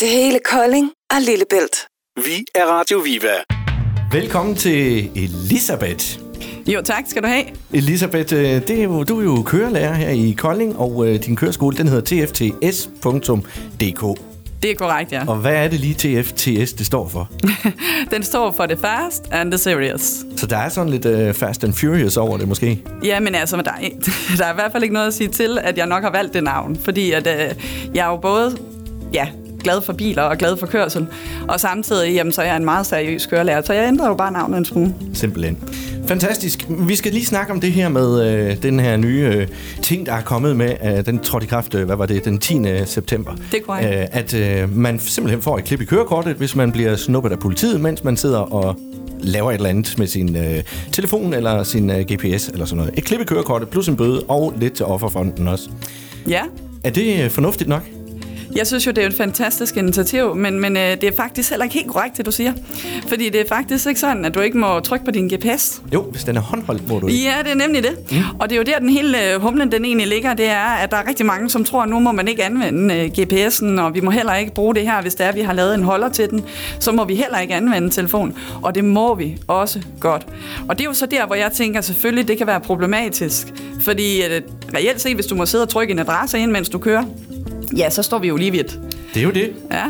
til hele Kolding og Lillebælt. Vi er Radio Viva. Velkommen til Elisabeth. Jo, tak skal du have. Elisabeth, du er jo kørelærer her i Kolding, og din køreskole, den hedder tfts.dk. Det er korrekt, ja. Og hvad er det lige TFTS, det står for? Den står for The Fast and The Serious. Så der er sådan lidt Fast and Furious over det, måske? Ja, men altså, der er i hvert fald ikke noget at sige til, at jeg nok har valgt det navn. Fordi at, jeg er jo både glad for biler og glad for kørsel. Og samtidig, så er jeg en meget seriøs kørelærer. Så jeg ændrer jo bare navnet en smule. Simpelthen. Fantastisk. Vi skal lige snakke om det her med den her nye ting, der er kommet med. Den trådte i kraft, den 10. september. Det går ikke. At man simpelthen får et klip i kørekortet, hvis man bliver snuppet af politiet, mens man sidder og laver et eller andet med sin telefon eller sin GPS eller sådan noget. Et klip i kørekortet plus en bøde og lidt til offerfonden også. Ja. Er det fornuftigt nok? Jeg synes jo, det er et fantastisk initiativ, men det er faktisk heller ikke helt korrekt, det du siger. Fordi det er faktisk ikke sådan, at du ikke må trykke på din GPS. Jo, hvis den er håndholdt, må du ikke. Ja, det er nemlig det. Mm. Og det er jo der, den hele humlen, den egentlig ligger, det er, at der er rigtig mange, som tror, at nu må man ikke anvende GPS'en, og vi må heller ikke bruge det her, hvis det er, vi har lavet en holder til den. Så må vi heller ikke anvende telefonen, og det må vi også godt. Og det er jo så der, hvor jeg tænker, selvfølgelig, det kan være problematisk. Fordi reelt set, hvis du må sidde og trykke en adresse ind, mens du kører, ja, så står vi jo lige vidt. Det er jo det. Ja.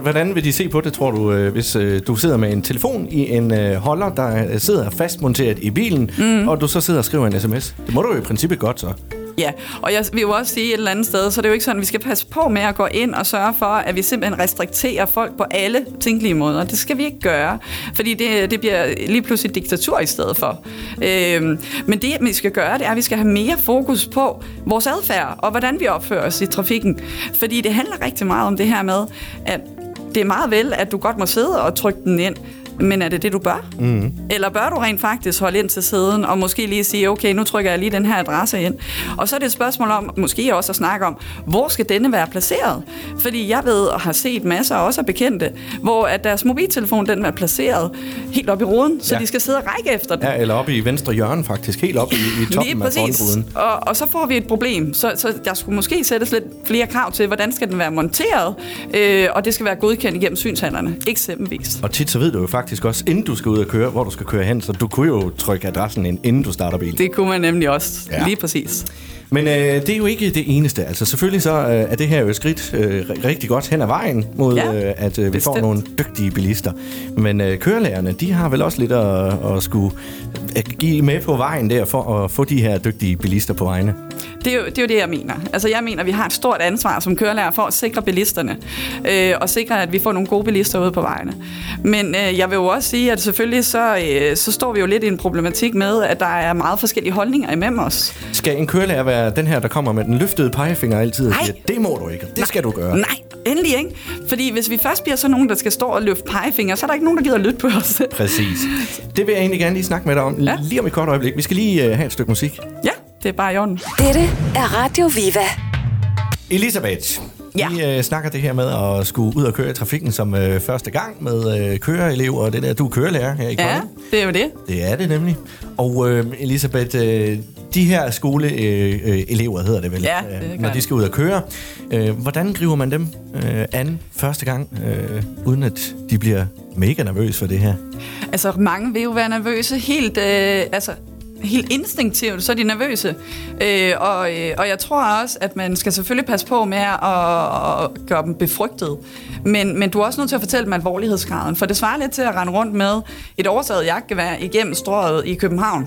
Hvordan vil de se på det, tror du, hvis du sidder med en telefon i en holder, der sidder fastmonteret i bilen, og du så sidder og skriver en sms? Det må du jo i princippet godt, så. Ja, og jeg vil jo også sige et eller andet sted, så det er jo ikke sådan, at vi skal passe på med at gå ind og sørge for, at vi simpelthen restrikterer folk på alle tænkelige måder. Det skal vi ikke gøre, fordi det bliver lige pludselig et diktatur i stedet for. Men det, vi skal gøre, det er, at vi skal have mere fokus på vores adfærd og hvordan vi opfører os i trafikken. Fordi det handler rigtig meget om det her med, at det er meget vel, at du godt må sidde og trykke den ind. Men er det det, du bør? Mm. Eller bør du rent faktisk holde ind til siden og måske lige sige, okay, nu trykker jeg lige den her adresse ind? Og så er det et spørgsmål om, måske også at snakke om, hvor skal denne være placeret? Fordi jeg ved og har set masser også af bekendte, hvor at deres mobiltelefon, den er placeret helt op i ruden, så de skal sidde og række efter den. Ja, eller op i venstre hjørne faktisk, helt op i toppen af frontruden. Og så får vi et problem. Så der skulle måske sættes lidt flere krav til, hvordan skal den være monteret, og det skal være godkendt igennem synshallerne, eksempelvis. Og tit så ved du jo faktisk også, inden du skal ud og køre, hvor du skal køre hen. Så du kunne jo trykke adressen ind, inden du starter bilen. Det kunne man nemlig også. Ja. Lige præcis. Men det er jo ikke det eneste. Altså selvfølgelig så er det her jo et skridt rigtig godt hen ad vejen mod, at vi får nogle dygtige bilister. Men kørelærerne, de har vel også lidt at skulle give med på vejen der, for at få de her dygtige bilister på vejene. Det er jo det, jeg mener. Altså jeg mener, vi har et stort ansvar som kørelærer for at sikre bilisterne. Og sikre, at vi får nogle gode bilister ude på vejene. Men jeg vil jo også sige, at selvfølgelig så står vi jo lidt i en problematik med, at der er meget forskellige holdninger imellem os. Skal en kørelærer være den her, der kommer med den løftede pegefinger altid og siger, det må du ikke, det skal du gøre. Nej, endelig ikke. Fordi hvis vi først bliver så nogen, der skal stå og løfte pegefinger, så er der ikke nogen, der gider lytte på os. Præcis. Det vil jeg egentlig gerne lige snakke med dig om lige om et kort øjeblik. Vi skal lige have et stykke musik. Ja, det er bare i orden. Dette er Radio Viva. Elisabeth, vi snakker det her med at skulle ud og køre i trafikken som første gang med køreelever og det der, du er kørelærer her i Kolding. Ja, det er jo det. Det er det nemlig. Og Elisabeth, de her skoleelever hedder det vel, når de skal ud og køre. Hvordan griber man dem an første gang, uden at de bliver mega nervøse for det her? Altså, mange vil jo være nervøse helt... Helt instinktivt, så er de nervøse. Og jeg tror også, at man skal selvfølgelig passe på med at gøre dem befrygtede. Men du er også nødt til at fortælle dem alvorlighedsgraden, for det svarer lidt til at rende rundt med et oversaget jagtgevær igennem Strøget i København.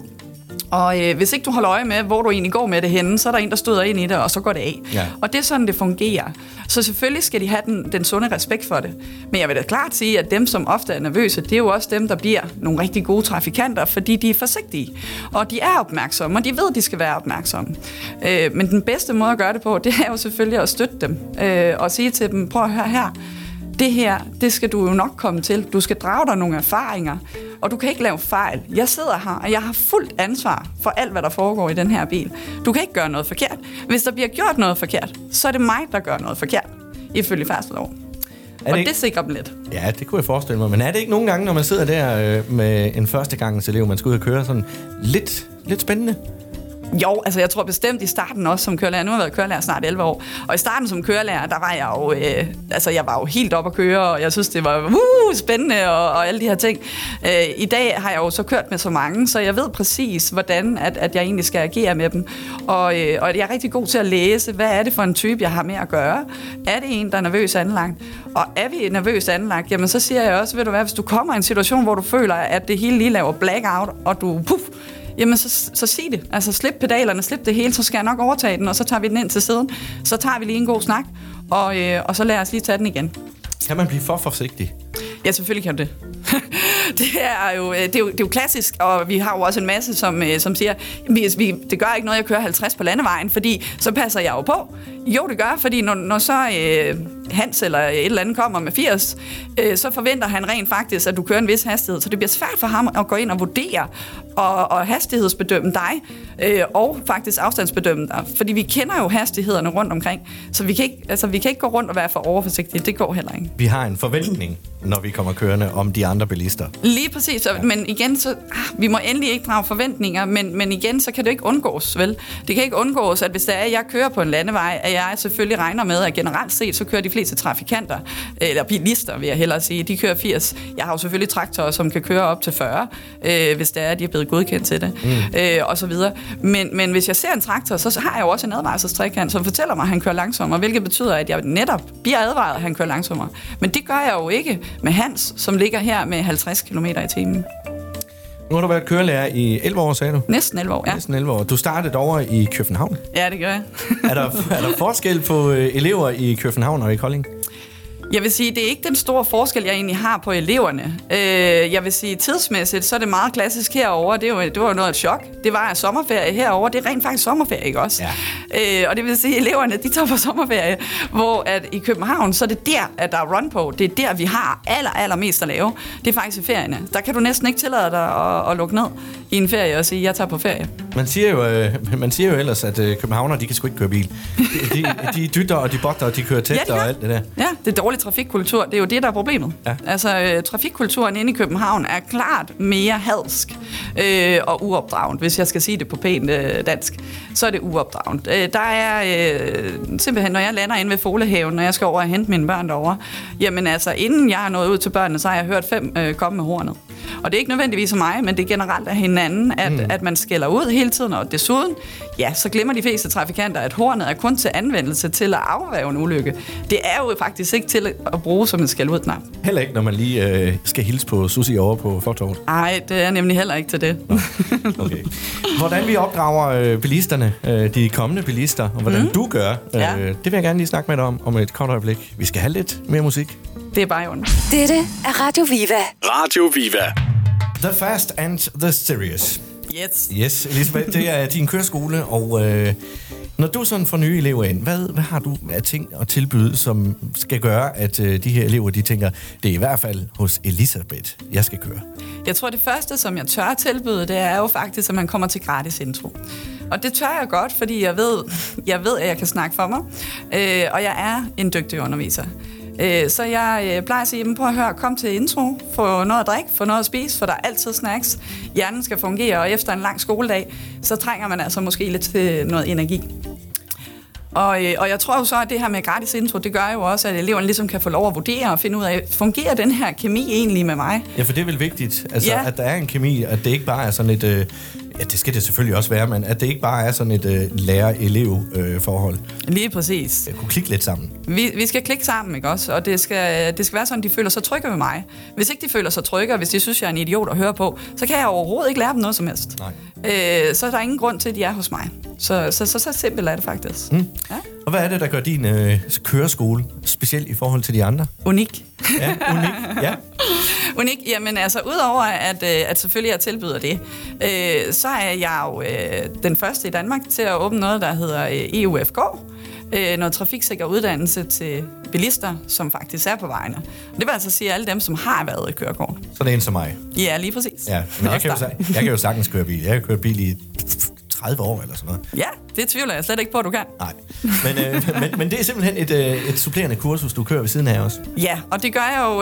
Og hvis ikke du holder øje med, hvor du egentlig går med det henne, så er der en, der støder ind i det, og så går det af. Ja. Og det er sådan, det fungerer. Så selvfølgelig skal de have den sunde respekt for det. Men jeg vil da klart sige, at dem, som ofte er nervøse, det er jo også dem, der bliver nogle rigtig gode trafikanter, fordi de er forsigtige. Og de er opmærksomme, og de ved, at de skal være opmærksomme. Men den bedste måde at gøre det på, det er jo selvfølgelig at støtte dem. Og sige til dem, prøv at høre her. Det her, det skal du jo nok komme til. Du skal drage dig nogle erfaringer, og du kan ikke lave fejl. Jeg sidder her, og jeg har fuldt ansvar for alt, hvad der foregår i den her bil. Du kan ikke gøre noget forkert. Hvis der bliver gjort noget forkert, så er det mig, der gør noget forkert, ifølge færdselsloven. Og det sikrer dem lidt. Ja, det kunne jeg forestille mig. Men er det ikke nogle gange, når man sidder der med en førstegangselev, man skal ud og køre, sådan lidt spændende? Jo, altså jeg tror bestemt i starten også som kørelærer. Nu har jeg været kørelærer snart 11 år. Og i starten som kørelærer, der var jeg jo, jeg var jo helt op at køre, og jeg synes, det var spændende og alle de her ting. I dag har jeg jo så kørt med så mange, så jeg ved præcis, hvordan at jeg egentlig skal agere med dem. Og jeg er rigtig god til at læse, hvad er det for en type, jeg har med at gøre? Er det en, der er nervøs anlagt? Og er vi nervøs anlagt, jamen så siger jeg også, ved du hvad, hvis du kommer i en situation, hvor du føler, at det hele lige laver blackout, og du puff, jamen så sig det. Altså slip pedalerne, slip det hele, så skal jeg nok overtage den, og så tager vi den ind til siden. Så tager vi lige en god snak, og så lader os lige tage den igen. Kan man blive for forsigtig? Ja, selvfølgelig kan du det. Det er jo klassisk, og vi har jo også en masse, som siger, det gør ikke noget, jeg kører 50 på landevejen, fordi så passer jeg jo på. Jo, det gør, fordi når så Hans eller et eller andet kommer med 80, så forventer han rent faktisk, at du kører en vis hastighed. Så det bliver svært for ham at gå ind og vurdere og hastighedsbedømme dig, og faktisk afstandsbedømme dig. Fordi vi kender jo hastighederne rundt omkring, så vi kan ikke gå rundt og være for overforsigtige. Det går heller ikke. Vi har en forventning, når vi kommer kørende, om de andre bilister. Lige præcis, ja. Men igen, så, vi må endelig ikke drage forventninger, men igen, så kan det ikke undgås, vel? Det kan ikke undgås, at hvis der er, at jeg kører på en landevej, at jeg selvfølgelig regner med, at generelt set, så kører de fleste trafikanter, eller bilister, vil jeg hellere sige, de kører 80. Jeg har jo selvfølgelig traktorer, som kan køre op til 40, hvis der er, at de er blevet godkendt til det, og så videre. Men hvis jeg ser en traktor, så har jeg jo også en advarselstrekant, som fortæller mig, at han kører langsommere, hvilket betyder, at jeg netop bliver advaret, at han kører langsommere. Men det gør jeg jo ikke med Hans, som ligger her med 50 km i timen. Nu har du været kørelærer i 11 år, sagde du? Næsten 11 år, ja. Næsten 11 år. Du startede over i København. Ja, det gør jeg. er der forskel på elever i København og i Kolding? Jeg vil sige, det er ikke den store forskel, jeg egentlig har på eleverne. Jeg vil sige, tidsmæssigt, så er det meget klassisk herovre. Det var jo noget af et chok. Det var sommerferie herovre. Det er rent faktisk sommerferie, ikke også? Ja. Og det vil sige, eleverne, de tager på sommerferie. Hvor at i København, så er det der, at der er run på. Det er der, vi har allermest at lave. Det er faktisk i ferierne. Der kan du næsten ikke tillade dig at lukke ned i en ferie og sige, jeg tager på ferie. Man siger jo ellers, at københavnere, de kan sgu ikke køre bil. De dytter, og de botter, og de kører tæt, ja, og alt det der. Ja, det er dårligt. Trafikkultur, det er jo det, der er problemet. Ja. Altså, trafikkulturen inde i København er klart mere hadsk og uopdragent. Hvis jeg skal sige det på pænt dansk, så er det uopdragent. Der er simpelthen, når jeg lander inde ved Foglehaven, når jeg skal over og hente mine børn derovre, jamen altså, inden jeg er nået ud til børnene, så har jeg hørt 5 komme med hornet. Og det er ikke nødvendigvis af mig, men det er generelt af hinanden, at man skælder ud hele tiden, og desuden, ja, så glemmer de fleste trafikanter, at hornet er kun til anvendelse til at afværge en ulykke. Det er jo faktisk ikke til at bruge som en skældudknap. Heller ikke, når man lige skal hilse på Susie over på Fortorvet. Nej, det er nemlig heller ikke til det. Okay. Hvordan vi opdrager bilisterne, de kommende bilister, og hvordan du gør, det vil jeg gerne lige snakke med dig om et kort øjeblik. Vi skal have lidt mere musik. Det er bare ondt. Dette er Radio Viva. Radio Viva. The Fast and The Serious. Yes, Elisabeth, det er din køreskole, og når du sådan får nye elever ind, hvad har du af ting at tilbyde, som skal gøre, at de her elever, de tænker, det er i hvert fald hos Elisabeth, jeg skal køre? Jeg tror, det første, som jeg tør tilbyde, det er jo faktisk, at man kommer til gratis intro. Og det tør jeg godt, fordi jeg ved, at jeg kan snakke for mig, og jeg er en dygtig underviser. Så jeg plejer at sige, jamen prøv at høre, kom til intro, få noget at drikke, få noget at spise, for der er altid snacks. Hjernen skal fungere, og efter en lang skoledag, så trænger man altså måske lidt til noget energi. Og jeg tror jo så, at det her med gratis intro, det gør jo også, at eleverne ligesom kan få lov at vurdere og finde ud af, fungerer den her kemi egentlig med mig? Ja, for det er vel vigtigt, altså, at der er en kemi, at det ikke bare er sådan et... Ja, det skal det selvfølgelig også være, men at det ikke bare er sådan et lærer-elev-forhold. Lige præcis. Jeg kunne klikke lidt sammen. Vi skal klikke sammen, ikke også? Og det skal være sådan, at de føler sig trygge ved mig. Hvis ikke de føler sig trygge, og hvis de synes, jeg er en idiot at høre på, så kan jeg overhovedet ikke lære dem noget som helst. Nej. Så er der ingen grund til, at de er hos mig. Så simpelt er det faktisk. Mm. Ja? Og hvad er det, der gør din køreskole specielt i forhold til de andre? Unik. Ja, unik. Ja. Unik, jamen altså, udover at selvfølgelig jeg tilbyder det, så er jeg jo den første i Danmark til at åbne noget, der hedder EUFK, noget trafiksikker uddannelse til bilister, som faktisk er på vejene. Og det vil altså sige alle dem, som har været i kørekort. Sådan en som mig. Ja, lige præcis. Ja, men jeg kan jo sagtens køre bil. Jeg har kørt bil i... 30 år eller sådan noget. Ja, det tvivler jeg slet ikke på, at du kan. Nej, men det er simpelthen et supplerende kursus, du kører ved siden af også. Ja, og det gør jeg jo,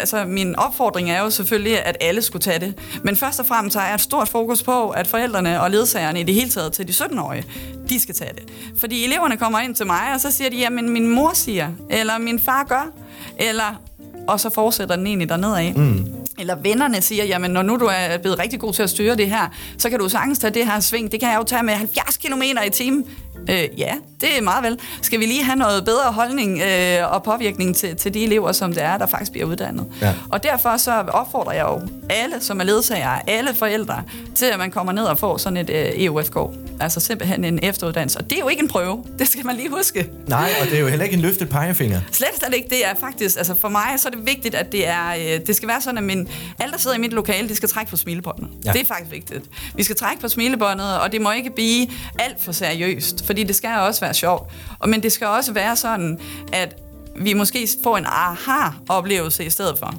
altså min opfordring er jo selvfølgelig, at alle skulle tage det. Men først og fremmest har jeg et stort fokus på, at forældrene og ledsagerne i det hele taget til de 17-årige, de skal tage det. Fordi eleverne kommer ind til mig, og så siger de, jamen min mor siger, eller min far gør, eller... og så fortsætter den egentlig dernede af. Mm. Eller vennerne siger, jamen når nu du er blevet rigtig god til at styre det her, så kan du sagtens tage det her sving. Det kan jeg jo tage med 70 kilometer i timen. Ja, det er meget vel. Skal vi lige have noget bedre holdning og påvirkning til de elever, som det er, der faktisk bliver uddannet. Ja. Og derfor så opfordrer jeg jo alle, som er ledsagere, alle forældre, til at man kommer ned og får sådan et EUFK. Altså simpelthen en efteruddannelse. Og det er jo ikke en prøve. Det skal man lige huske. Nej, og det er jo heller ikke en løftet pegefinger. Slet ikke. Det er faktisk, altså for mig, så er det vigtigt, at det er, det skal være sådan, at alle, der sidder i mit lokale, de skal trække på smilebåndet. Ja. Det er faktisk vigtigt. Vi skal trække på smilebåndet, og det må ikke blive alt for seriøst, fordi det skal også være sjovt. Men det skal også være sådan, at vi måske får en aha-oplevelse i stedet for.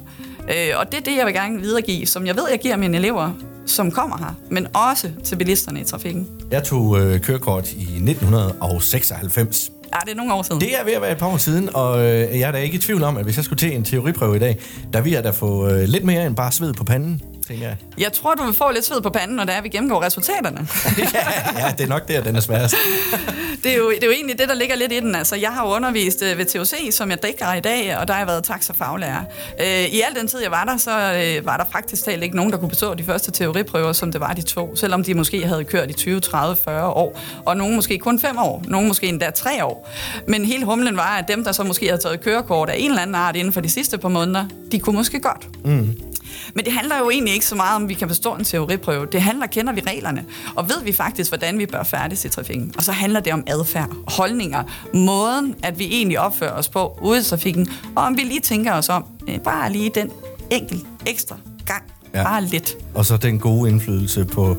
Og det er det, jeg vil gerne videregive, som jeg ved, jeg giver mine elever, som kommer her, men også til bilisterne i trafikken. Jeg tog kørekort i 1996. Ja, det er nogle år siden. Det er ved at være et par år siden, og jeg er da ikke i tvivl om, at hvis jeg skulle til en teoriprøve i dag, der ville jeg da få lidt mere end bare sved på panden, tænker jeg. Jeg tror, du vil få lidt sved på panden, når det er, vi gennemgår resultaterne. Ja, det er nok der, den er sværest. Det er jo egentlig det, der ligger lidt i den. Altså, jeg har jo undervist ved THC, som jeg dækker i dag, og der har jeg været taxafaglærer. I al den tid, jeg var der, så var der faktisk talt ikke nogen, der kunne bestå de første teoriprøver, som det var de to, selvom de måske havde kørt i 20, 30, 40 år, og nogen måske kun 5 år, nogen måske endda 3 år. Men hele humlen var, at dem, der så måske havde taget kørekort af en eller anden art inden for de sidste par måneder, de kunne måske godt. Mm. Men det handler jo egentlig ikke så meget om, vi kan bestå en teoriprøve. Det handler, kender vi reglerne, og ved vi faktisk, hvordan vi bør færdes i trafikken. Og så handler det om adfærd, holdninger, måden, at vi egentlig opfører os på ude i trafikken, og om vi lige tænker os om, bare lige den enkelt ekstra gang, ja. Bare lidt. Og så den gode indflydelse på...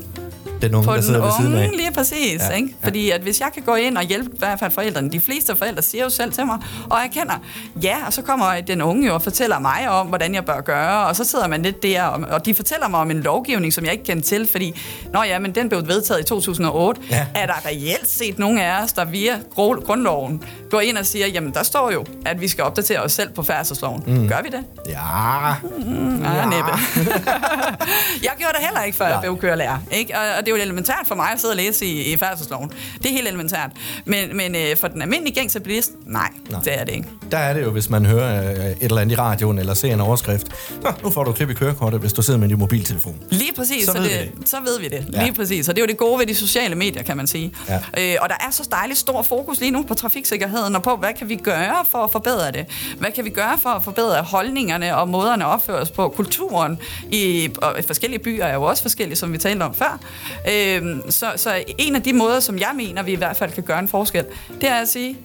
den unge, på der sidder ved siden af. Lige præcis. Ja, ikke? Ja. Fordi at hvis jeg kan gå ind og hjælpe i hvert fald forældrene, de fleste forældre siger jo selv til mig, og jeg kender, ja, og så kommer den unge jo og fortæller mig om, hvordan jeg bør gøre, og så sidder man lidt der, og de fortæller mig om en lovgivning, som jeg ikke kender til, fordi, men den blev vedtaget i 2008. Ja. Er der reelt set nogen af os, der via grundloven går ind og siger, jamen der står jo, at vi skal opdatere os selv på færdselsloven. Mm. Gør vi det? Ja. Ja. Næppe. Jeg gjorde det heller ikke, før jeg blev kørelærer. Ikke? Og det er jo elementært for mig at sidde og læse i færdselsloven. Det er helt elementært. Men for den almindelige gængse bilist, nej, det er det ikke. Der er det jo, hvis man hører et eller andet i radioen, eller ser en overskrift. Nu får du klip i kørekortet, hvis du sidder med din mobiltelefon. Lige præcis. Så ved vi det. Ja. Lige præcis. Og det er jo det gode ved de sociale medier, kan man sige. Ja. Og der er så dejligt stor fokus lige nu på trafiksikkerheden, og på, hvad kan vi gøre for at forbedre det? Hvad kan vi gøre for at forbedre holdningerne og måderne at opføre os på? Kulturen i forskellige byer er jo også forskellige, som vi talte om før. Så en af de måder, som jeg mener, vi i hvert fald kan gøre en forskel, det er at sige,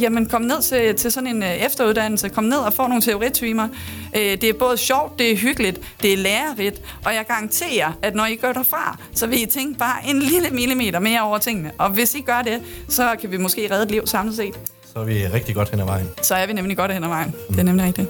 jamen kom ned til sådan en efteruddannelse, kom ned og få nogle teoritimer. Det er både sjovt, det er hyggeligt, det er lærerigt, og jeg garanterer, at når I gør derfra, så vil I tænke bare en lille millimeter mere over tingene. Og hvis I gør det, så kan vi måske redde et liv samlet set. Så er vi rigtig godt hen ad vejen. Så er vi nemlig godt hen ad vejen. Mm. Det er nemlig rigtigt.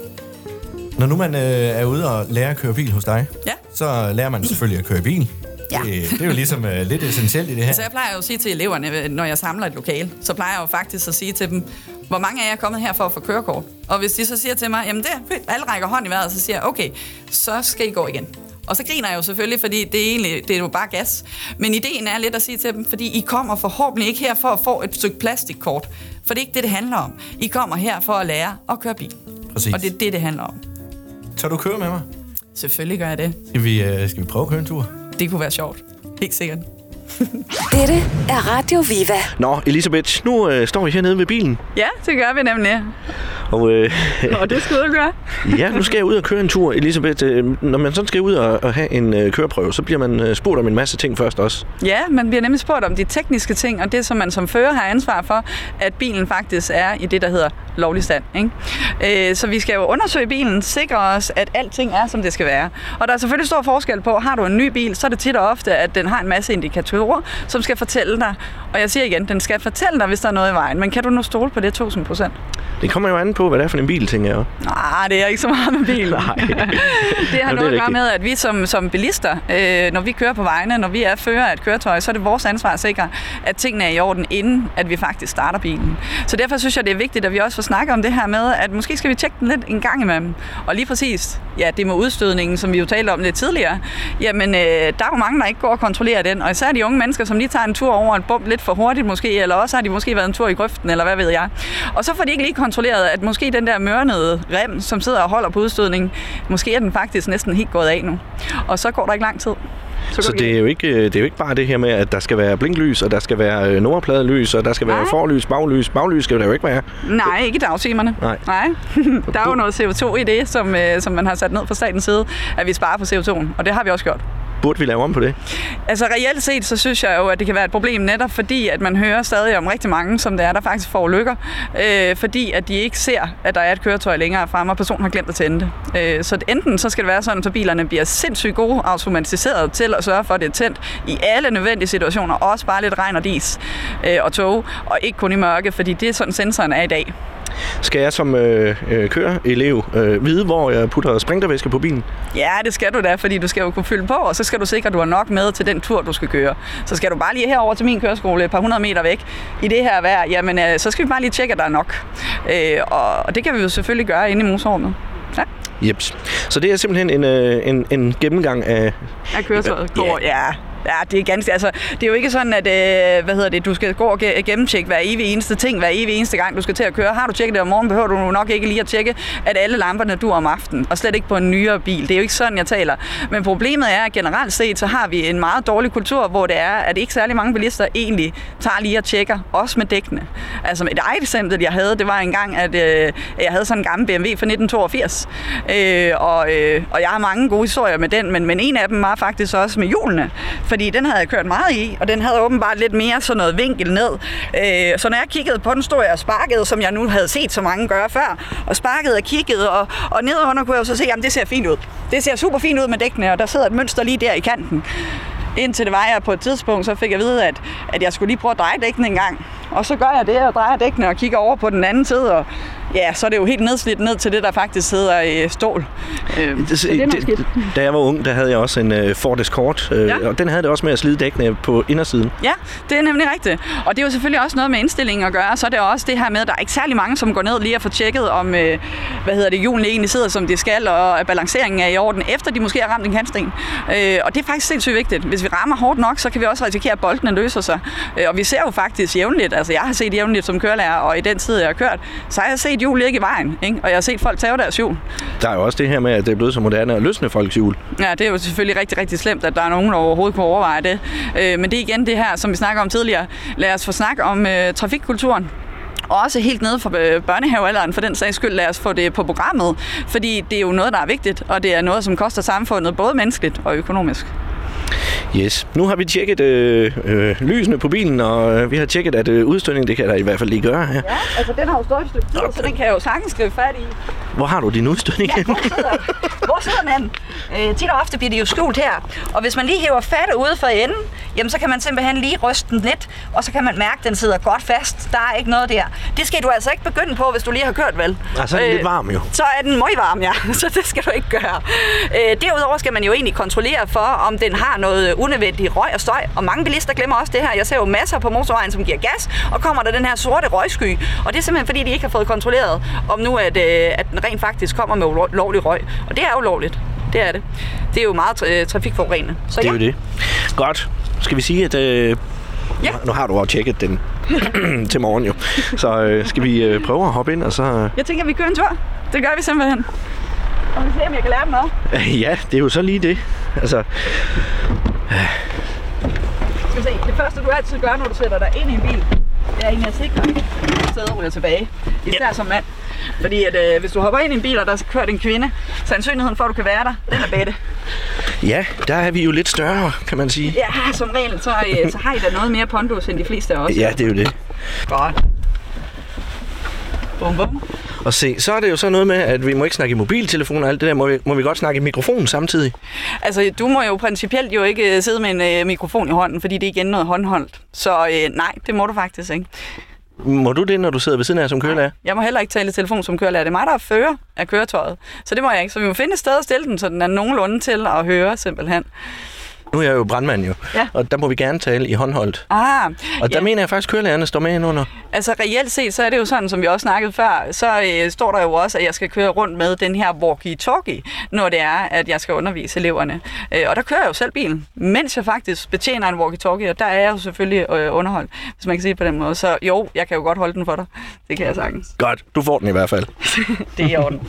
Når nu man er ude og lærer at køre bil hos dig, ja. Så lærer man selvfølgelig at køre bil. Ja. Det er jo ligesom lidt essentielt i det her. Så jeg plejer jo at sige til eleverne, når jeg samler et lokale, så plejer jeg jo faktisk at sige til dem, hvor mange af jer er kommet her for at få kørekort? Og hvis de så siger til mig, jamen det, alle rækker hånd i vejret, så siger jeg, okay, så skal I gå igen. Og så griner jeg jo selvfølgelig, fordi det er jo bare gas. Men ideen er lidt at sige til dem, fordi I kommer forhåbentlig ikke her for at få et stykke plastikkort. For det er ikke det handler om. I kommer her for at lære at køre bil. Præcis. Og det er det handler om. Tør du køre med mig? Selvfølgelig gør jeg det. Skal vi prøve at køre en tur? Det kunne være sjovt. Helt sikkert. Dette er Radio Viva. Nå, Elisabeth, nu står vi hernede ved bilen. Ja, det gør vi nemlig. Og det skal du gøre. Ja, nu skal jeg ud og køre en tur, Elisabeth. Når man sådan skal ud og have en køreprøve, så bliver man spurgt om en masse ting først også. Ja, man bliver nemlig spurgt om de tekniske ting, og det, som man som fører har ansvar for, at bilen faktisk er i det, der hedder lovlig stand. Ikke? Så vi skal jo undersøge bilen, sikre os, at alting er, som det skal være. Og der er selvfølgelig stor forskel på, har du en ny bil, så er det tit og ofte, at den har en masse indikatorer, som skal fortælle dig, Og jeg siger igen, den skal fortælle dig, hvis der er noget i vejen. Men kan du nu stole på det 1000%? Det kommer jo an på, hvad det er for en bil, tænker jeg. Nej, det er ikke så meget med bil. Nej. Det har noget at gøre med, at vi som bilister, når vi kører på vejene, når vi er fører af et køretøj, så er det vores ansvar at sikre, at tingene er i orden, inden at vi faktisk starter bilen. Så derfor synes jeg, det er vigtigt, at vi også får snakket om det her med, at måske skal vi tjekke den lidt en gang imellem. Og lige præcis, ja, det med udstødningen, som vi jo talte om lidt tidligere, jamen, der er jo mange, der ikke går og kontrollerer den. Og især de unge mennesker, som lige tager en tur over en bump lidt for hurtigt måske, eller også har de måske været en tur i grøften, eller hvad ved jeg. Og så får de ikke lige kontrolleret, at måske den der mørnede rem, som sidder og holder på udstødningen, måske er den faktisk næsten helt gået af nu. Og så går der ikke lang tid. Så det er jo ikke bare det her med, at der skal være blinklys, og der skal være nummerpladelys, og der skal være forlys, baglys. Baglys skal der jo ikke være. Nej, ikke i dagtimerne. Nej. Der er jo noget CO2 i det, som man har sat ned fra statens side, at vi sparer på CO2'en, og det har vi også gjort. Burde vi lave om på det? Altså reelt set, så synes jeg jo, at det kan være et problem netop fordi, at man hører stadig om rigtig mange, som det er, der faktisk får ulykker, fordi at de ikke ser, at der er et køretøj længere fremme, og personen har glemt at tænde det. Så enten så skal det være sådan, at bilerne bliver sindssygt gode automatiseret til at sørge for, at det er tændt i alle nødvendige situationer, også bare lidt regn og dis og tåge, og ikke kun i mørke, fordi det er sådan, sensoren er i dag. Skal jeg som køreelev vide, hvor jeg putter sprinklervæske på bilen? Ja, det skal du da, fordi du skal jo kunne fylde på, og så skal du sikre, at du har nok med til den tur, du skal køre. Så skal du bare lige herover til min køreskole et par 100 meter væk i det her vejr, jamen så skal vi bare lige tjekke, at der er nok. Og det kan vi jo selvfølgelig gøre inde i motorrummet. Ja. Jeps. Så det er simpelthen en gennemgang af... Af køretøjet. Ja, det er ganske, altså det er jo ikke sådan, at du skal gå og gennemtjekke hver evig eneste ting, hver evig eneste gang, du skal til at køre. Har du tjekket det om morgenen, behøver du nok ikke lige at tjekke, at alle lamperne dur om aftenen, og slet ikke på en nyere bil. Det er jo ikke sådan, jeg taler. Men problemet er, at generelt set, så har vi en meget dårlig kultur, hvor det er, at ikke særlig mange bilister egentlig tager lige og tjekker, også med dækkene. Altså et eget eksempel, jeg havde, det var engang, at jeg havde sådan en gammel BMW fra 1982, og jeg har mange gode historier med den, men en af dem var faktisk også med hjulene. Fordi den havde jeg kørt meget i, og den havde åbenbart lidt mere sådan noget vinkel ned. Så når jeg kiggede på den, stod jeg og sparkede, som jeg nu havde set så mange gøre før. Og sparkede og kiggede, og nedenunder kunne jeg jo så se, jamen det ser fint ud. Det ser super fint ud med dækkene, og der sidder et mønster lige der i kanten. Indtil det var jeg på et tidspunkt, så fik jeg at vide, at jeg skulle lige prøve at dreje dækkene en gang. Og så gør jeg det, og drejer dækkene og kigger over på den anden side, og ja, så er det jo helt nedslidt ned til det, der faktisk sidder i stål. Da jeg var ung, der havde jeg også en Ford Escort, og den havde det også med at slide dækkene på indersiden. Ja, det er nemlig rigtigt. Og det er jo selvfølgelig også noget med indstillingen at gøre, så er det også det her med, at der er ikke særlig mange, som går ned lige og får tjekket, om hjulene egentlig sidder, som de skal, og at balanceringen er i orden, efter de måske har ramt en kantsten. Og det er faktisk sindssygt vigtigt. Hvis vi rammer hårdt nok, så kan vi også risikere, at boltene løser sig. Og vi ser jo faktisk jævnligt, altså jeg har set jævnligt som kørelærer, og i den tid, jeg har kørt, så har jeg set hjul ligge i vejen, ikke? Og jeg har set folk tage deres hjul. Der er jo også det her med, at det er blevet så moderne at løsne folks hjul. Ja, det er jo selvfølgelig rigtig, rigtig slemt, at der er nogen, der overhovedet kunne overveje det. Men det er igen det her, som vi snakker om tidligere. Lad os få snak om trafikkulturen. Og også helt nede fra børnehavealderen, for den sags skyld, lad os få det på programmet. Fordi det er jo noget, der er vigtigt, og det er noget, som koster samfundet både menneskeligt og økonomisk. Yes. Nu har vi tjekket lysene på bilen, og vi har tjekket, at udstødningen, det kan der i hvert fald lige gøre. Ja, altså den har jo stået et stykke tid, så den kan jeg jo sagtens skrive fat i. Hvor har du din udstødning? Ja, hvor sidder den? Tit og ofte bliver det jo skjult her. Og hvis man lige hæver fat ude fra enden, jamen så kan man simpelthen lige ryste den lidt, og så kan man mærke, at den sidder godt fast. Der er ikke noget der. Det skal du altså ikke begynde på, hvis du lige har kørt, vel? Altså er den lidt varm jo. Så er den meget varm, ja. Så det skal du ikke gøre. Derudover skal man jo egentlig kontrollere for, om den har noget unødvendig røg og støj. Og mange bilister glemmer også det her. Jeg ser jo masser på motorvejen, som giver gas, og kommer der den her sorte røgsky. Og det er simpelthen, fordi de ikke har fået kontrolleret, om nu at den rent faktisk kommer med ulovlig røg. Og det er ulovligt. Det er det. Det er jo meget trafikforurenende. Så, det er jo det. Godt. Skal vi sige, at... Ja. Nu har du jo tjekket den til morgen jo. Så skal vi prøve at hoppe ind, og så... Jeg tænker, vi kører en tur. Det gør vi simpelthen. Og vi ser, om jeg kan lære dem noget. Ja, det er jo så lige det. Altså... Skal vi se. Det første, du altid gør, når du sætter dig ind i en bil, det er egentlig at sikre, at sædet ryger tilbage. Især som mand. Fordi at, hvis du hopper ind i en bil, og der er kørt en kvinde, sandsynligheden for, at du kan være der, den er bedre. Ja, der er vi jo lidt større, kan man sige. Ja, som regel, så har I da noget mere pondus end de fleste af os. Ja, det er jo det. Godt. Bum, bum. at se. Så er det jo så noget med, at vi må ikke snakke i mobiltelefoner og alt det der. Må vi godt snakke i mikrofonen samtidig? Altså, du må jo principielt jo ikke sidde med en mikrofon i hånden, fordi det er igen noget håndholdt. Så nej, det må du faktisk ikke. Må du det, når du sidder ved siden af som kørelærer? Jeg må heller ikke tale i telefon som kørelærer. Det er mig, der er fører af køretøjet. Så det må jeg ikke. Så vi må finde et sted at stille den, så den er nogenlunde til at høre simpelthen. Nu er jeg jo brandmand jo, ja. Og der må vi gerne tale i håndholdt. Og der mener jeg faktisk, at kørelærerne står med indenunder. Altså reelt set, så er det jo sådan, som vi også snakkede før, så står der jo også, at jeg skal køre rundt med den her walkie-talkie, når det er, at jeg skal undervise eleverne. Og der kører jeg jo selv bilen, mens jeg faktisk betjener en walkie-talkie, og der er jeg jo selvfølgelig underholdt, hvis man kan sige på den måde. Så jo, jeg kan jo godt holde den for dig. Det kan jeg sagtens. Godt, du får den i hvert fald. Det er i orden.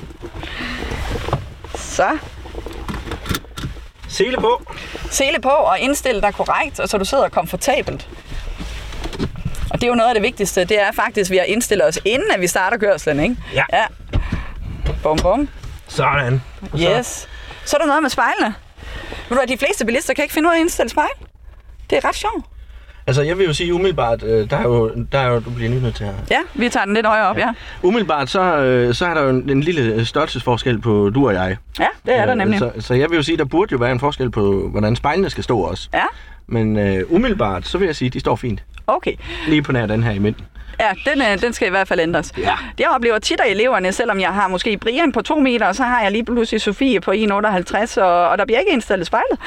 Så... sele på. Sele på og indstil dig korrekt, og så du sidder komfortabelt. Og det er jo noget af det vigtigste, det er faktisk, at vi har indstillet os, inden at vi starter kørslen, ikke? Ja. Ja. Bum, bum. Sådan. Yes. Så er der noget med spejlene. Ved du, at de fleste bilister kan ikke finde ud af at indstille spejl? Det er ret sjovt. Altså, jeg vil jo sige umiddelbart, der er jo du bliver nødt til her. Ja, vi tager den lidt højere op, ja. Umiddelbart, så er der jo en lille størrelsesforskel på du og jeg. Ja, det er der nemlig. Så jeg vil jo sige, der burde jo være en forskel på, hvordan spejlene skal stå også. Ja. Men umiddelbart, så vil jeg sige, de står fint. Okay. Lige på nær den her i midten. Ja, den skal i hvert fald ændres. Ja. Jeg oplever tit af eleverne, selvom jeg har måske Brian på 2 meter, og så har jeg lige pludselig Sofie på 1,58, og der bliver ikke indstillet spejlet.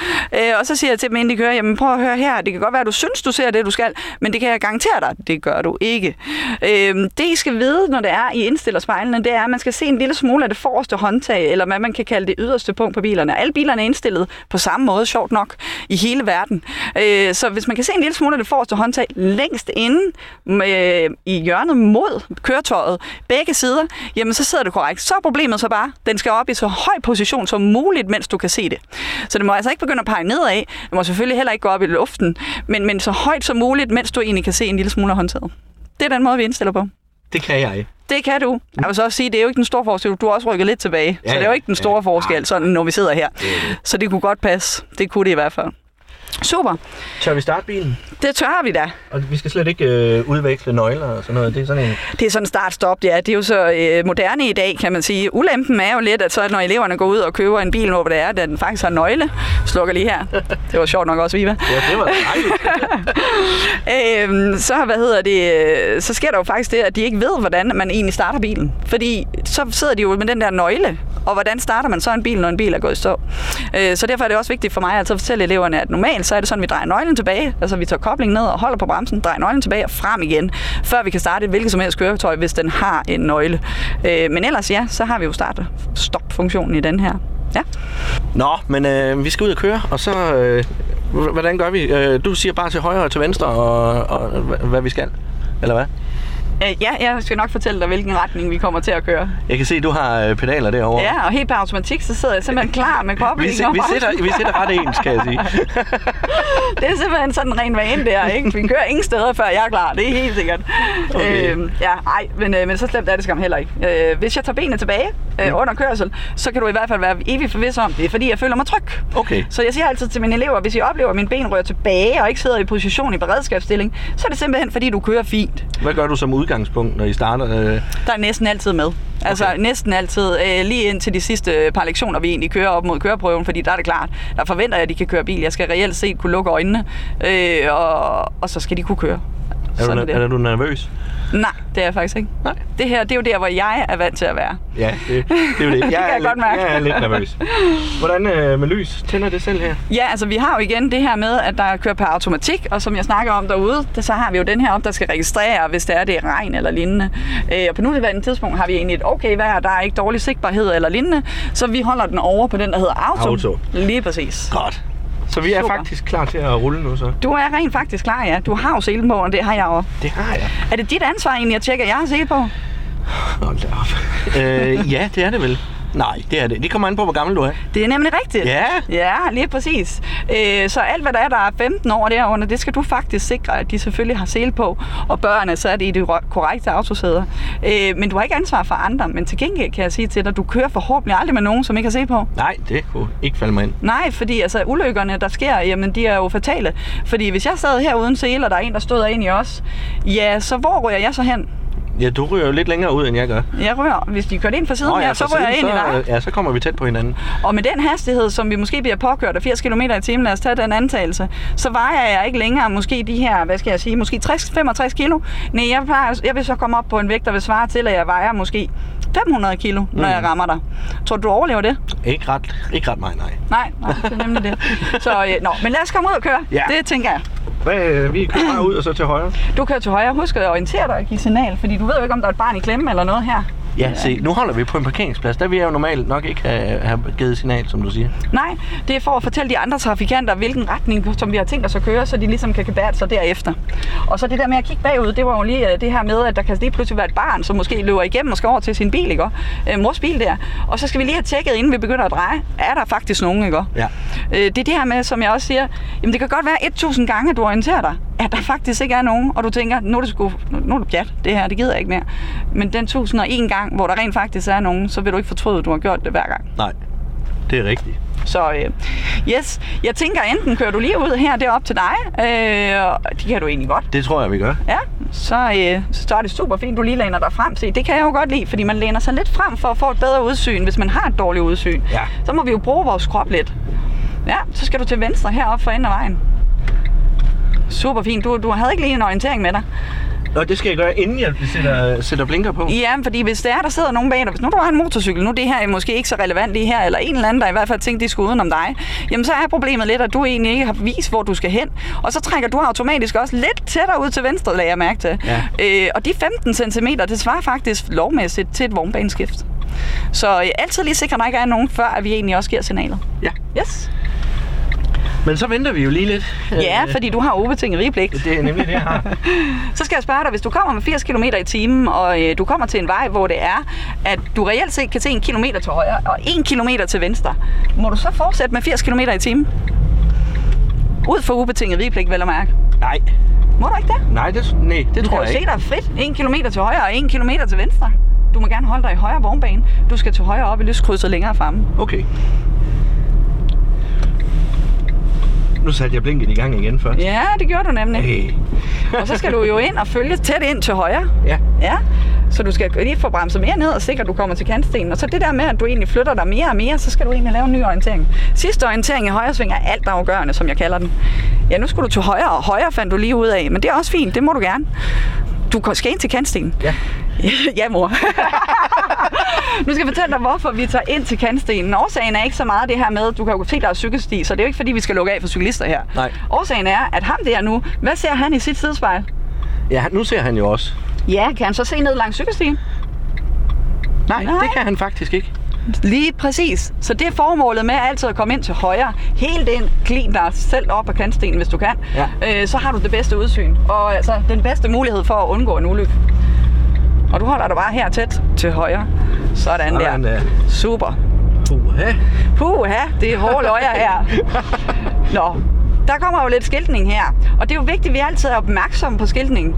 Og så siger jeg til dem, inden de kører, jamen prøv at høre her, det kan godt være, at du synes, du ser det, du skal, men det kan jeg garantere dig, det gør du ikke. Det, I skal vide, når det er, I indstiller spejlene, det er, at man skal se en lille smule af det forreste håndtag, eller hvad man kan kalde det yderste punkt på bilerne. Alle bilerne er indstillet på samme måde, sjovt nok, i hele verden. Så hvis man kan se en lille smule af det forreste håndtag længst inden, i hjørnet mod køretøjet, begge sider, jamen så sidder du korrekt. Så er problemet så bare, den skal op i så høj position som muligt, mens du kan se det. Så det må altså ikke begynde at pege nedad. Det må selvfølgelig heller ikke gå op i luften, men så højt som muligt, mens du egentlig kan se en lille smule af håndtaget. Det er den måde, vi indstiller på. Det kan jeg. Det kan du. Jeg vil så også sige, det er jo ikke den store forskel. Du har også rykket lidt tilbage, så det er jo ikke den store forskel, sådan, når vi sidder her. Så det kunne godt passe. Det kunne det i hvert fald. Super. Tør vi starte bilen? Det tør vi da. Og vi skal slet ikke udveksle nøgler og sådan noget? Det er sådan start-stop, ja. Det er jo så moderne i dag, kan man sige. Ulempen er jo lidt, at så når eleverne går ud og køber en bil, hvor det er, den faktisk har nøgle. Slukker lige her. Det var sjovt nok også, Viva. Ja, det var dejligt. Så sker der jo faktisk det, at de ikke ved, hvordan man egentlig starter bilen. Fordi så sidder de jo med den der nøgle. Og hvordan starter man så en bil, når en bil er gået i stå? Så derfor er det også vigtigt for mig at fortælle eleverne, at normalt så er det sådan, at vi drejer nøglen tilbage. Altså vi tager koblingen ned og holder på bremsen, drejer nøglen tilbage og frem igen, før vi kan starte et hvilket som helst køretøj, hvis den har en nøgle. Men ellers ja, så har vi jo start-stop-funktionen i den her. Ja. Nå, men vi skal ud og køre, og så... hvordan gør vi? Du siger bare til højre og til venstre, og hvad vi skal, eller hvad? Ja, jeg skal nok fortælle dig, hvilken retning vi kommer til at køre. Jeg kan se, at du har pedaler derovre. Ja, og helt på automatik, så sidder jeg simpelthen klar med koblingen. Vi sidder ret ens, kan jeg sige. Det er simpelthen sådan en ren vane der, ikke? Vi kører ingen steder, før jeg er klar. Det er helt sikkert. Okay. Men så slemt er det skam heller ikke. Hvis jeg tager benene tilbage under kørsel, så kan du i hvert fald være evig forvis om det, fordi jeg føler mig tryg. Okay. Så jeg siger altid til mine elever, hvis I oplever, at mine ben rører tilbage og ikke sidder i position i beredskabsstilling, så er det simpelthen, fordi du kører fint. Hvad gør du som udgangspunkt, når I starter? Der er næsten altid med. Altså næsten altid, lige indtil de sidste par lektioner, vi egentlig kører op mod køreprøven, fordi der er det klart, der forventer jeg, at de kan køre bil. Jeg skal reelt set kunne lukke øjnene, og så skal de kunne køre. Er du nervøs? Nej, det er jeg faktisk ikke. Nej. Det her, det er jo der, hvor jeg er vant til at være. Ja, det er jo det. Jeg er lidt nervøs. Hvordan med lys? Tænder det selv her? Ja, altså vi har jo igen det her med, at der kører på automatik, og som jeg snakker om derude, så har vi jo den her op, der skal registrere, hvis det er regn eller lignende. Og på nuværende tidspunkt har vi egentlig et okay vejr, der er ikke dårlig sigtbarhed eller lignende, så vi holder den over på den, der hedder auto. Lige præcis. Godt. Så vi er faktisk klar til at rulle nu så? Du er rent faktisk klar, ja. Du har jo selen på, og det har jeg også. Det har jeg. Er det dit ansvar egentlig at tjekke, at jeg har selen på? Hold da op. Ja, det er det vel. Nej, det er det. Det kommer an på, hvor gammel du er. Det er nemlig rigtigt. Ja. Ja, lige præcis. Så alt, hvad der er 15 år derunder, det skal du faktisk sikre, at de selvfølgelig har sele på, og børnene så er det i det korrekte autosæder. Men du har ikke ansvar for andre, men til gengæld kan jeg sige til dig, at du kører forhåbentlig aldrig med nogen, som ikke har sele på. Nej, det kunne ikke falde mig ind. Nej, fordi altså, ulykkerne, der sker, jamen, de er jo fatale. Fordi hvis jeg sad her uden sele, og der er en, der stod ind i os, ja, så hvor ryger jeg så hen? Ja, du ryger jo lidt længere ud, end jeg gør. Jeg ryger. Hvis de kører ind fra siden her, så ryger jeg ind i dig. Ja, så kommer vi tæt på hinanden. Og med den hastighed, som vi måske bliver påkørt af 80 km i timen, lad os tage den antagelse, så vejer jeg ikke længere måske de her, hvad skal jeg sige, måske 60-65 kilo. Nej, jeg vil så komme op på en vægt, der vil svare til, at jeg vejer måske 500 kilo, når jeg rammer dig. Tror du overlever det? Ikke ret meget, nej. Nej, det er nemlig det. Så, men lad os komme ud og køre. Ja. Det tænker jeg. Vi kører bare ud og så til højre. Du kører til højre. Husk at orientere dig og give signal, fordi du ved jo ikke, om der er et barn i klemme eller noget her. Ja, se, nu holder vi på en parkeringsplads. Der vil jeg jo normalt nok ikke have givet signal, som du siger. Nej, det er for at fortælle de andre trafikanter, hvilken retning, som vi har tænkt os at køre, så de ligesom kan gebære sig derefter. Og så det der med at kigge bagud, det var jo lige det her med, at der kan lige pludselig være et barn, som måske løber igennem og skal over til sin bil, ikke? Mors bil der. Og så skal vi lige have tjekket, inden vi begynder at dreje, er der faktisk nogen, ikke? Ja. Det er det her med, som jeg også siger, jamen det kan godt være 1000 gange, at du orienterer dig, at der faktisk ikke er nogen, og du tænker, nu er det pjat, det her, det gider jeg ikke mere. Men den 1001 gang, hvor der rent faktisk er nogen, så vil du ikke fortryde, at du har gjort det hver gang. Nej, det er rigtigt. Så yes, jeg tænker enten kører du lige ud her, det er op til dig, det kan du egentlig godt. Det tror jeg, vi gør. Ja, så er det super fint, du lige læner dig frem. Se, det kan jeg jo godt lide, fordi man læner sig lidt frem for at få et bedre udsyn, hvis man har et dårligt udsyn. Ja. Så må vi jo bruge vores krop lidt. Ja, så skal du til venstre heroppe for enden af vejen. Super fint. Du havde ikke lige en orientering med dig. Nå, det skal jeg gøre, inden jeg sætter blinker på. Ja, fordi hvis der sidder nogen bag dig, hvis nu du har en motorcykel, nu det her er måske ikke så relevant lige her, eller en eller anden, der i hvert fald tænkte, de skulle udenom dig, jamen så er problemet lidt, at du egentlig ikke har vist, hvor du skal hen. Og så trækker du automatisk også lidt tættere ud til venstre, lagde jeg mærke til. Ja. Og de 15 cm, det svarer faktisk lovmæssigt til et vognbaneskift. Så altid lige sikre dig, at der er nogen, før at vi egentlig også giver signalet. Ja. Yes. Men så venter vi jo lige lidt. Ja, fordi du har ubetingerigepligt. Det er nemlig det, jeg har. Så skal jeg spørge dig, hvis du kommer med 80 km i timen, og du kommer til en vej, hvor det er, at du reelt set kan se 1 kilometer til højre og 1 kilometer til venstre, må du så fortsætte med 80 km i timen? Ud for ubetingerigepligt, vel at mærke? Nej. Må du ikke det? Nej, det tror jeg ikke. Du kan jo se dig frit 1 kilometer til højre og 1 kilometer til venstre. Du må gerne holde dig i højre vognbane. Du skal til højre op i lyskrydset længere fremme. Okay. Nu satte jeg blinket i gang igen først. Ja, det gjorde du nemlig. Hey. Og så skal du jo ind og følge tæt ind til højre. Ja. Så du skal lige få bremset mere ned og sikre, at du kommer til kantstenen. Og så det der med, at du egentlig flytter dig mere og mere, så skal du egentlig lave en ny orientering. Sidste orientering i højresving er alt afgørende, som jeg kalder den. Ja, nu skulle du til højre, og højre fandt du lige ud af. Men det er også fint, det må du gerne. Du skal ind til kantstenen. Ja. Ja, mor. Nu skal jeg fortælle dig, hvorfor vi tager ind til kantstenen. Årsagen er ikke så meget det her med, du kan jo se, der er cykelsti, så det er jo ikke fordi, vi skal lukke af for cyklister her. Nej. Årsagen er, at ham der nu, hvad ser han i sit sidespejl? Ja, nu ser han jo også. Ja, kan han så se ned langs cykelstien? Nej, det kan han faktisk ikke. Lige præcis. Så det er formålet med altid at komme ind til højre. Helt ind, klin dig selv op af kantstenen, hvis du kan. Ja. Så har du det bedste udsyn. Og altså den bedste mulighed for at undgå en ulykke. Og du holder dig bare her tæt til højre. Sådan der. Super. Puha, det er hårde løjer her. Nå, der kommer jo lidt skiltning her. Og det er jo vigtigt, at vi altid er opmærksomme på skiltningen.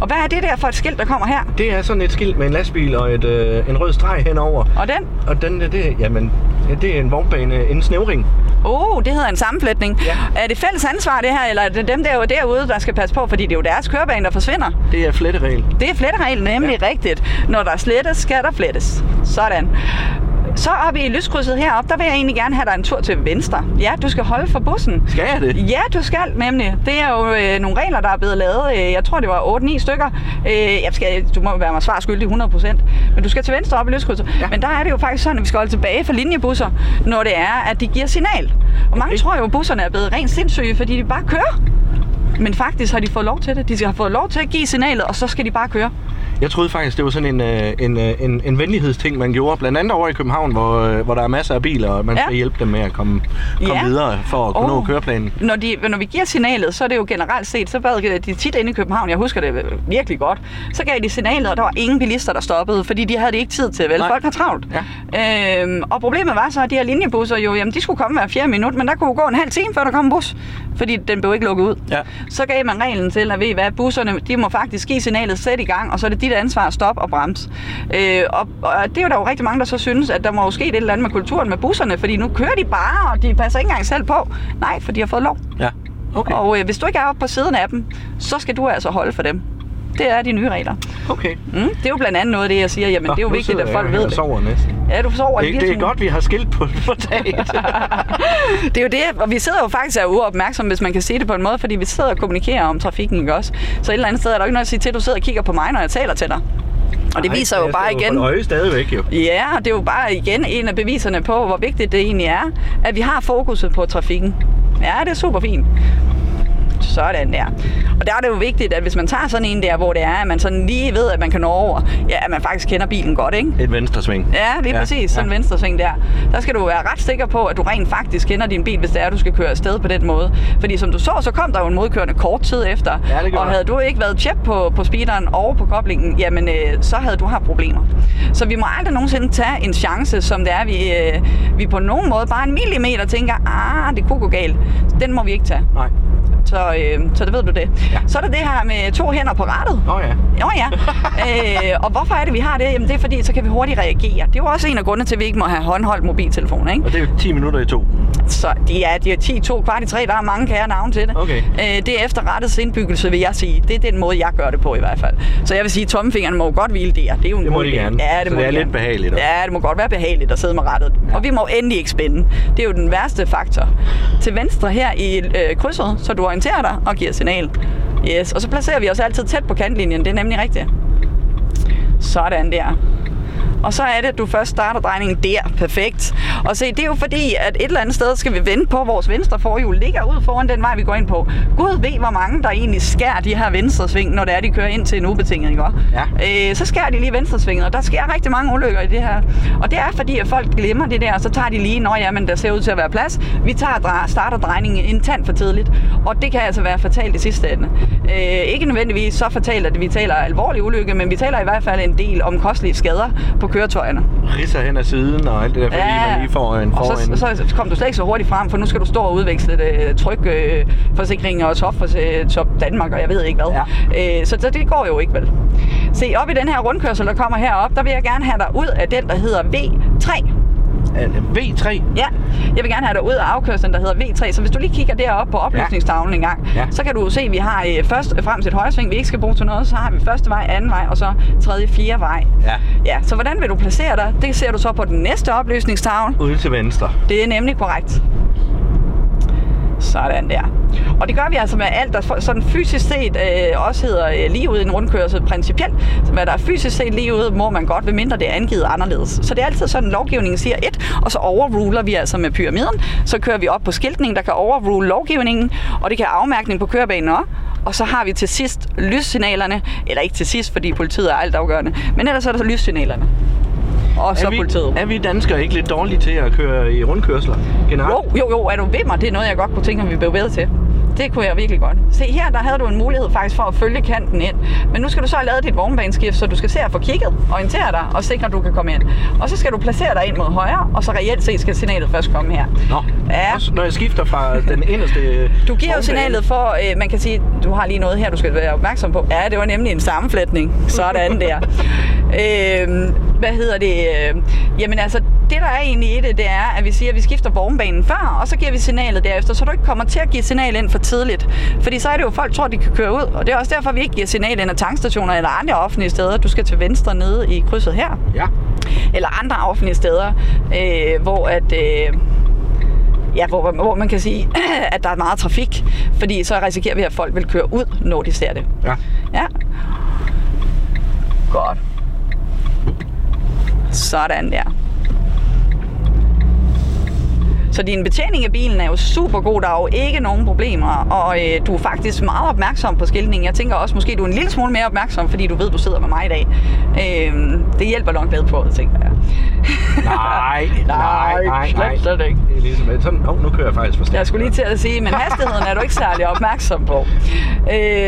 Og hvad er det der for et skilt, der kommer her? Det er sådan et skilt med en lastbil og en rød streg henover. Og den? Og den, det er en vognbane, en snævring. Det hedder en sammenflætning. Ja. Er det fælles ansvar det her, eller er det dem derude, der skal passe på, fordi det er jo deres kørebane, der forsvinder? Det er fletteregel. Det er fletteregel, nemlig rigtigt. Når der slettes, skal der flettes. Sådan. Så oppe i lyskrydset heroppe, der vil jeg egentlig gerne have dig en tur til venstre. Ja, du skal holde for bussen. Skal jeg det? Ja, du skal nemlig. Det er jo nogle regler, der er blevet lavet. Jeg tror, det var 8-9 stykker. Du må være mig svar skyldig 100%. Men du skal til venstre oppe i lyskrydset. Ja. Men der er det jo faktisk sådan, at vi skal holde tilbage for linjebusser, når det er, at de giver signal. Og mange tror jo, at busserne er blevet rent sindssyge, fordi de bare kører. Men faktisk har de fået lov til det. De har fået lov til at give signalet, og så skal de bare køre. Jeg troede faktisk, det var sådan en venlighedsting, man gjorde. Blandt andet over i København, hvor der er masser af biler, og man skal hjælpe dem med at komme videre for at nå køreplanen. Når vi giver signalet, så er det jo generelt set, så bad de tit inde i København, jeg husker det virkelig godt, så gav de signalet, og der var ingen bilister, der stoppede, fordi de havde det ikke tid til, vel? Nej. Folk har travlt. Ja. Og problemet var så, at de her linjebusser jo, jamen de skulle komme hver 4. minut, men der kunne gå en halv time, før der kom en bus, fordi den blev ikke lukket ud. Ja. Så gav man reglen til, at busserne, de må faktisk give signalet, sæt i gang, og så er det dit ansvar at stoppe og bremse. Og det er jo der jo rigtig mange, der så synes, at der må jo ske et eller andet med kulturen med busserne, fordi nu kører de bare, og de passer ikke engang selv på. Nej, for de har fået lov. Ja. Okay. Og hvis du ikke er oppe på siden af dem, så skal du altså holde for dem. det er de nye regler. Okay. Det er jo blandt andet noget af det, jeg siger, jamen det er jo vigtigt, at folk ved det. Jeg sover næsten. Ja, du sover. Det er godt, vi har skilt på taget. Det er jo det, og vi sidder jo faktisk og er uopmærksomme, hvis man kan sige det på en måde, fordi vi sidder og kommunikerer om trafikken, ikke også? Så et eller andet sted er der ikke noget at sige til, at du sidder og kigger på mig, når jeg taler til dig. Og det viser jo bare igen. Øje stadigvæk, jo. Ja, det er jo bare igen en af beviserne på, hvor vigtigt det egentlig er, at vi har fokuset på trafikken. Ja, det er super fint. Sådan der. Og der er det jo vigtigt, at hvis man tager sådan en der, hvor det er, at man sådan lige ved, at man kan nå over, ja, at man faktisk kender bilen godt, ikke? Et venstresving. Ja, lige præcis. Sådan en venstresving der. Der skal du være ret sikker på, at du rent faktisk kender din bil, hvis det er, at du skal køre afsted på den måde. Fordi som du så kom der jo en modkørende kort tid efter. Ja, og havde du ikke været tjep på speederen og på koblingen, jamen så havde du haft problemer. Så vi må aldrig nogensinde tage en chance, som det er, vi på nogen måde bare en millimeter tænker, det kunne gå galt. Den må vi ikke tage. Nej. Så det ved du det. Ja. Så er der det her med 2 hænder på rattet. Og hvorfor er det, vi har det? Jamen det er fordi, så kan vi hurtigt reagere. Det er jo også en af grundene til, at vi ikke må have håndholdt mobiltelefoner, ikke? Og det er jo 10 minutter i 2. Så de er 10 i 2, kvart i 3, der er mange kære navne til det. Okay. Det er efter rettets indbyggelse, vil jeg sige. Det er den måde, jeg gør det på i hvert fald. Så jeg vil sige, at tommefingrene må godt hvile der. Det er jo en god idé. Ja, det er lidt behageligt. Også. Ja, det må godt være behageligt at sidde med rattet. Ja. Og vi må endelig ikke spænde. Det er jo den værste faktor. Til venstre her i krydset, så du orienterer dig og giver signal. Yes. Og så placerer vi os altid tæt på kantlinjen. Det er nemlig rigtigt. Sådan der. Og så er det, at du først starter drejningen der. Perfekt. Og se, det er jo fordi, at et eller andet sted skal vi vende på, vores venstre forhjul ligger ud foran den vej, vi går ind på. Gud ved, hvor mange der egentlig skærer de her venstresving, når det er, de kører ind til en ubetinget, ikke? Ja. Så skærer de lige venstresvinget, og der sker rigtig mange ulykker i det her. Og det er fordi, at folk glemmer det der, og så tager de lige, når jamen, der ser ud til at være plads. Vi starter drejningen en tand for tidligt, og det kan altså være fatalt i sidste ende. Ikke nødvendigvis så fatalt, at vi taler alvorlige ulykke, men vi taler i hvert fald en del om kostelige skader på køretøjerne. Ridser hen ad siden og alt det der, fordi man lige får en forhænden. Så kom du slet ikke så hurtigt frem, for nu skal du stå og udveksle trykforsikringer og Top Danmark, og jeg ved ikke hvad. Ja. Så det går jo ikke, vel? Se, op i den her rundkørsel, der kommer herop, der vil jeg gerne have dig ud af den, der hedder V3. V3? Ja, jeg vil gerne have dig ud af afkørslen, der hedder V3. Så hvis du lige kigger deroppe på oplysningstavlen en gang, så kan du se, at vi har først og fremmest et højresving, vi ikke skal bruge til noget. Så har vi første vej, anden vej og så tredje, fjerde vej. Ja. Så hvordan vil du placere dig? Det ser du så på den næste oplysningstavle. Ude til venstre. Det er nemlig korrekt. Sådan der. Og det gør vi altså med alt, der sådan fysisk set også hedder lige ude i en rundkørsel principielt. Hvad der er fysisk set lige ude, må man godt, ved mindre det er angivet anderledes. Så det er altid sådan, lovgivningen siger et, og så overruler vi altså med pyramiden. Så kører vi op på skiltningen, der kan overrule lovgivningen, og det kan afmærkning på kørebanen også. Og så har vi til sidst lyssignalerne, eller ikke til sidst, fordi politiet er altafgørende, men ellers er der så lyssignalerne. Og så politiet. Er vi danskere ikke lidt dårlige til at køre i rundkørsler generelt? Jo, er du ved mig? Det er noget, jeg godt kunne tænke, om vi bevæger til. Det kunne jeg virkelig godt. Se, her der havde du en mulighed faktisk for at følge kanten ind. Men nu skal du så have lavet dit vognbaneskift, så du skal se at få kigget, orientere dig og sikre, at du kan komme ind. Og så skal du placere dig ind mod højre, og så reelt set skal signalet først komme her. Nå, ja. Også når jeg skifter fra den inderste. Du giver jo signalet for, man kan sige, du har lige noget her, du skal være opmærksom på. Ja, det var nemlig en sammenflætning. Sådan der. Jamen altså, det der er egentlig i det er, at vi siger, at vi skifter vognbanen før, og så giver vi signalet derefter, så du ikke kommer til at give signal ind for tidligt. Fordi så er det jo, folk tror, de kan køre ud, og det er også derfor, vi ikke giver signal ind af tankstationer eller andre offentlige steder. Du skal til venstre nede i krydset her. Ja. Eller andre offentlige steder, hvor man kan sige, at der er meget trafik, fordi så risikerer vi, at folk vil køre ud, når de ser det. Ja. Godt. Sådan der. Så din betjening af bilen er jo super god, der er jo ikke nogen problemer, og du er faktisk meget opmærksom på skiltningen. Jeg tænker også, måske du er en lille smule mere opmærksom, fordi du ved, du sidder med mig i dag. Det hjælper nok lidt på, tænker jeg. Nej. Slet ikke. Elisabeth, sådan, nu kører jeg faktisk for stærkt. Jeg skulle lige til at sige, men hastigheden er du ikke særlig opmærksom på.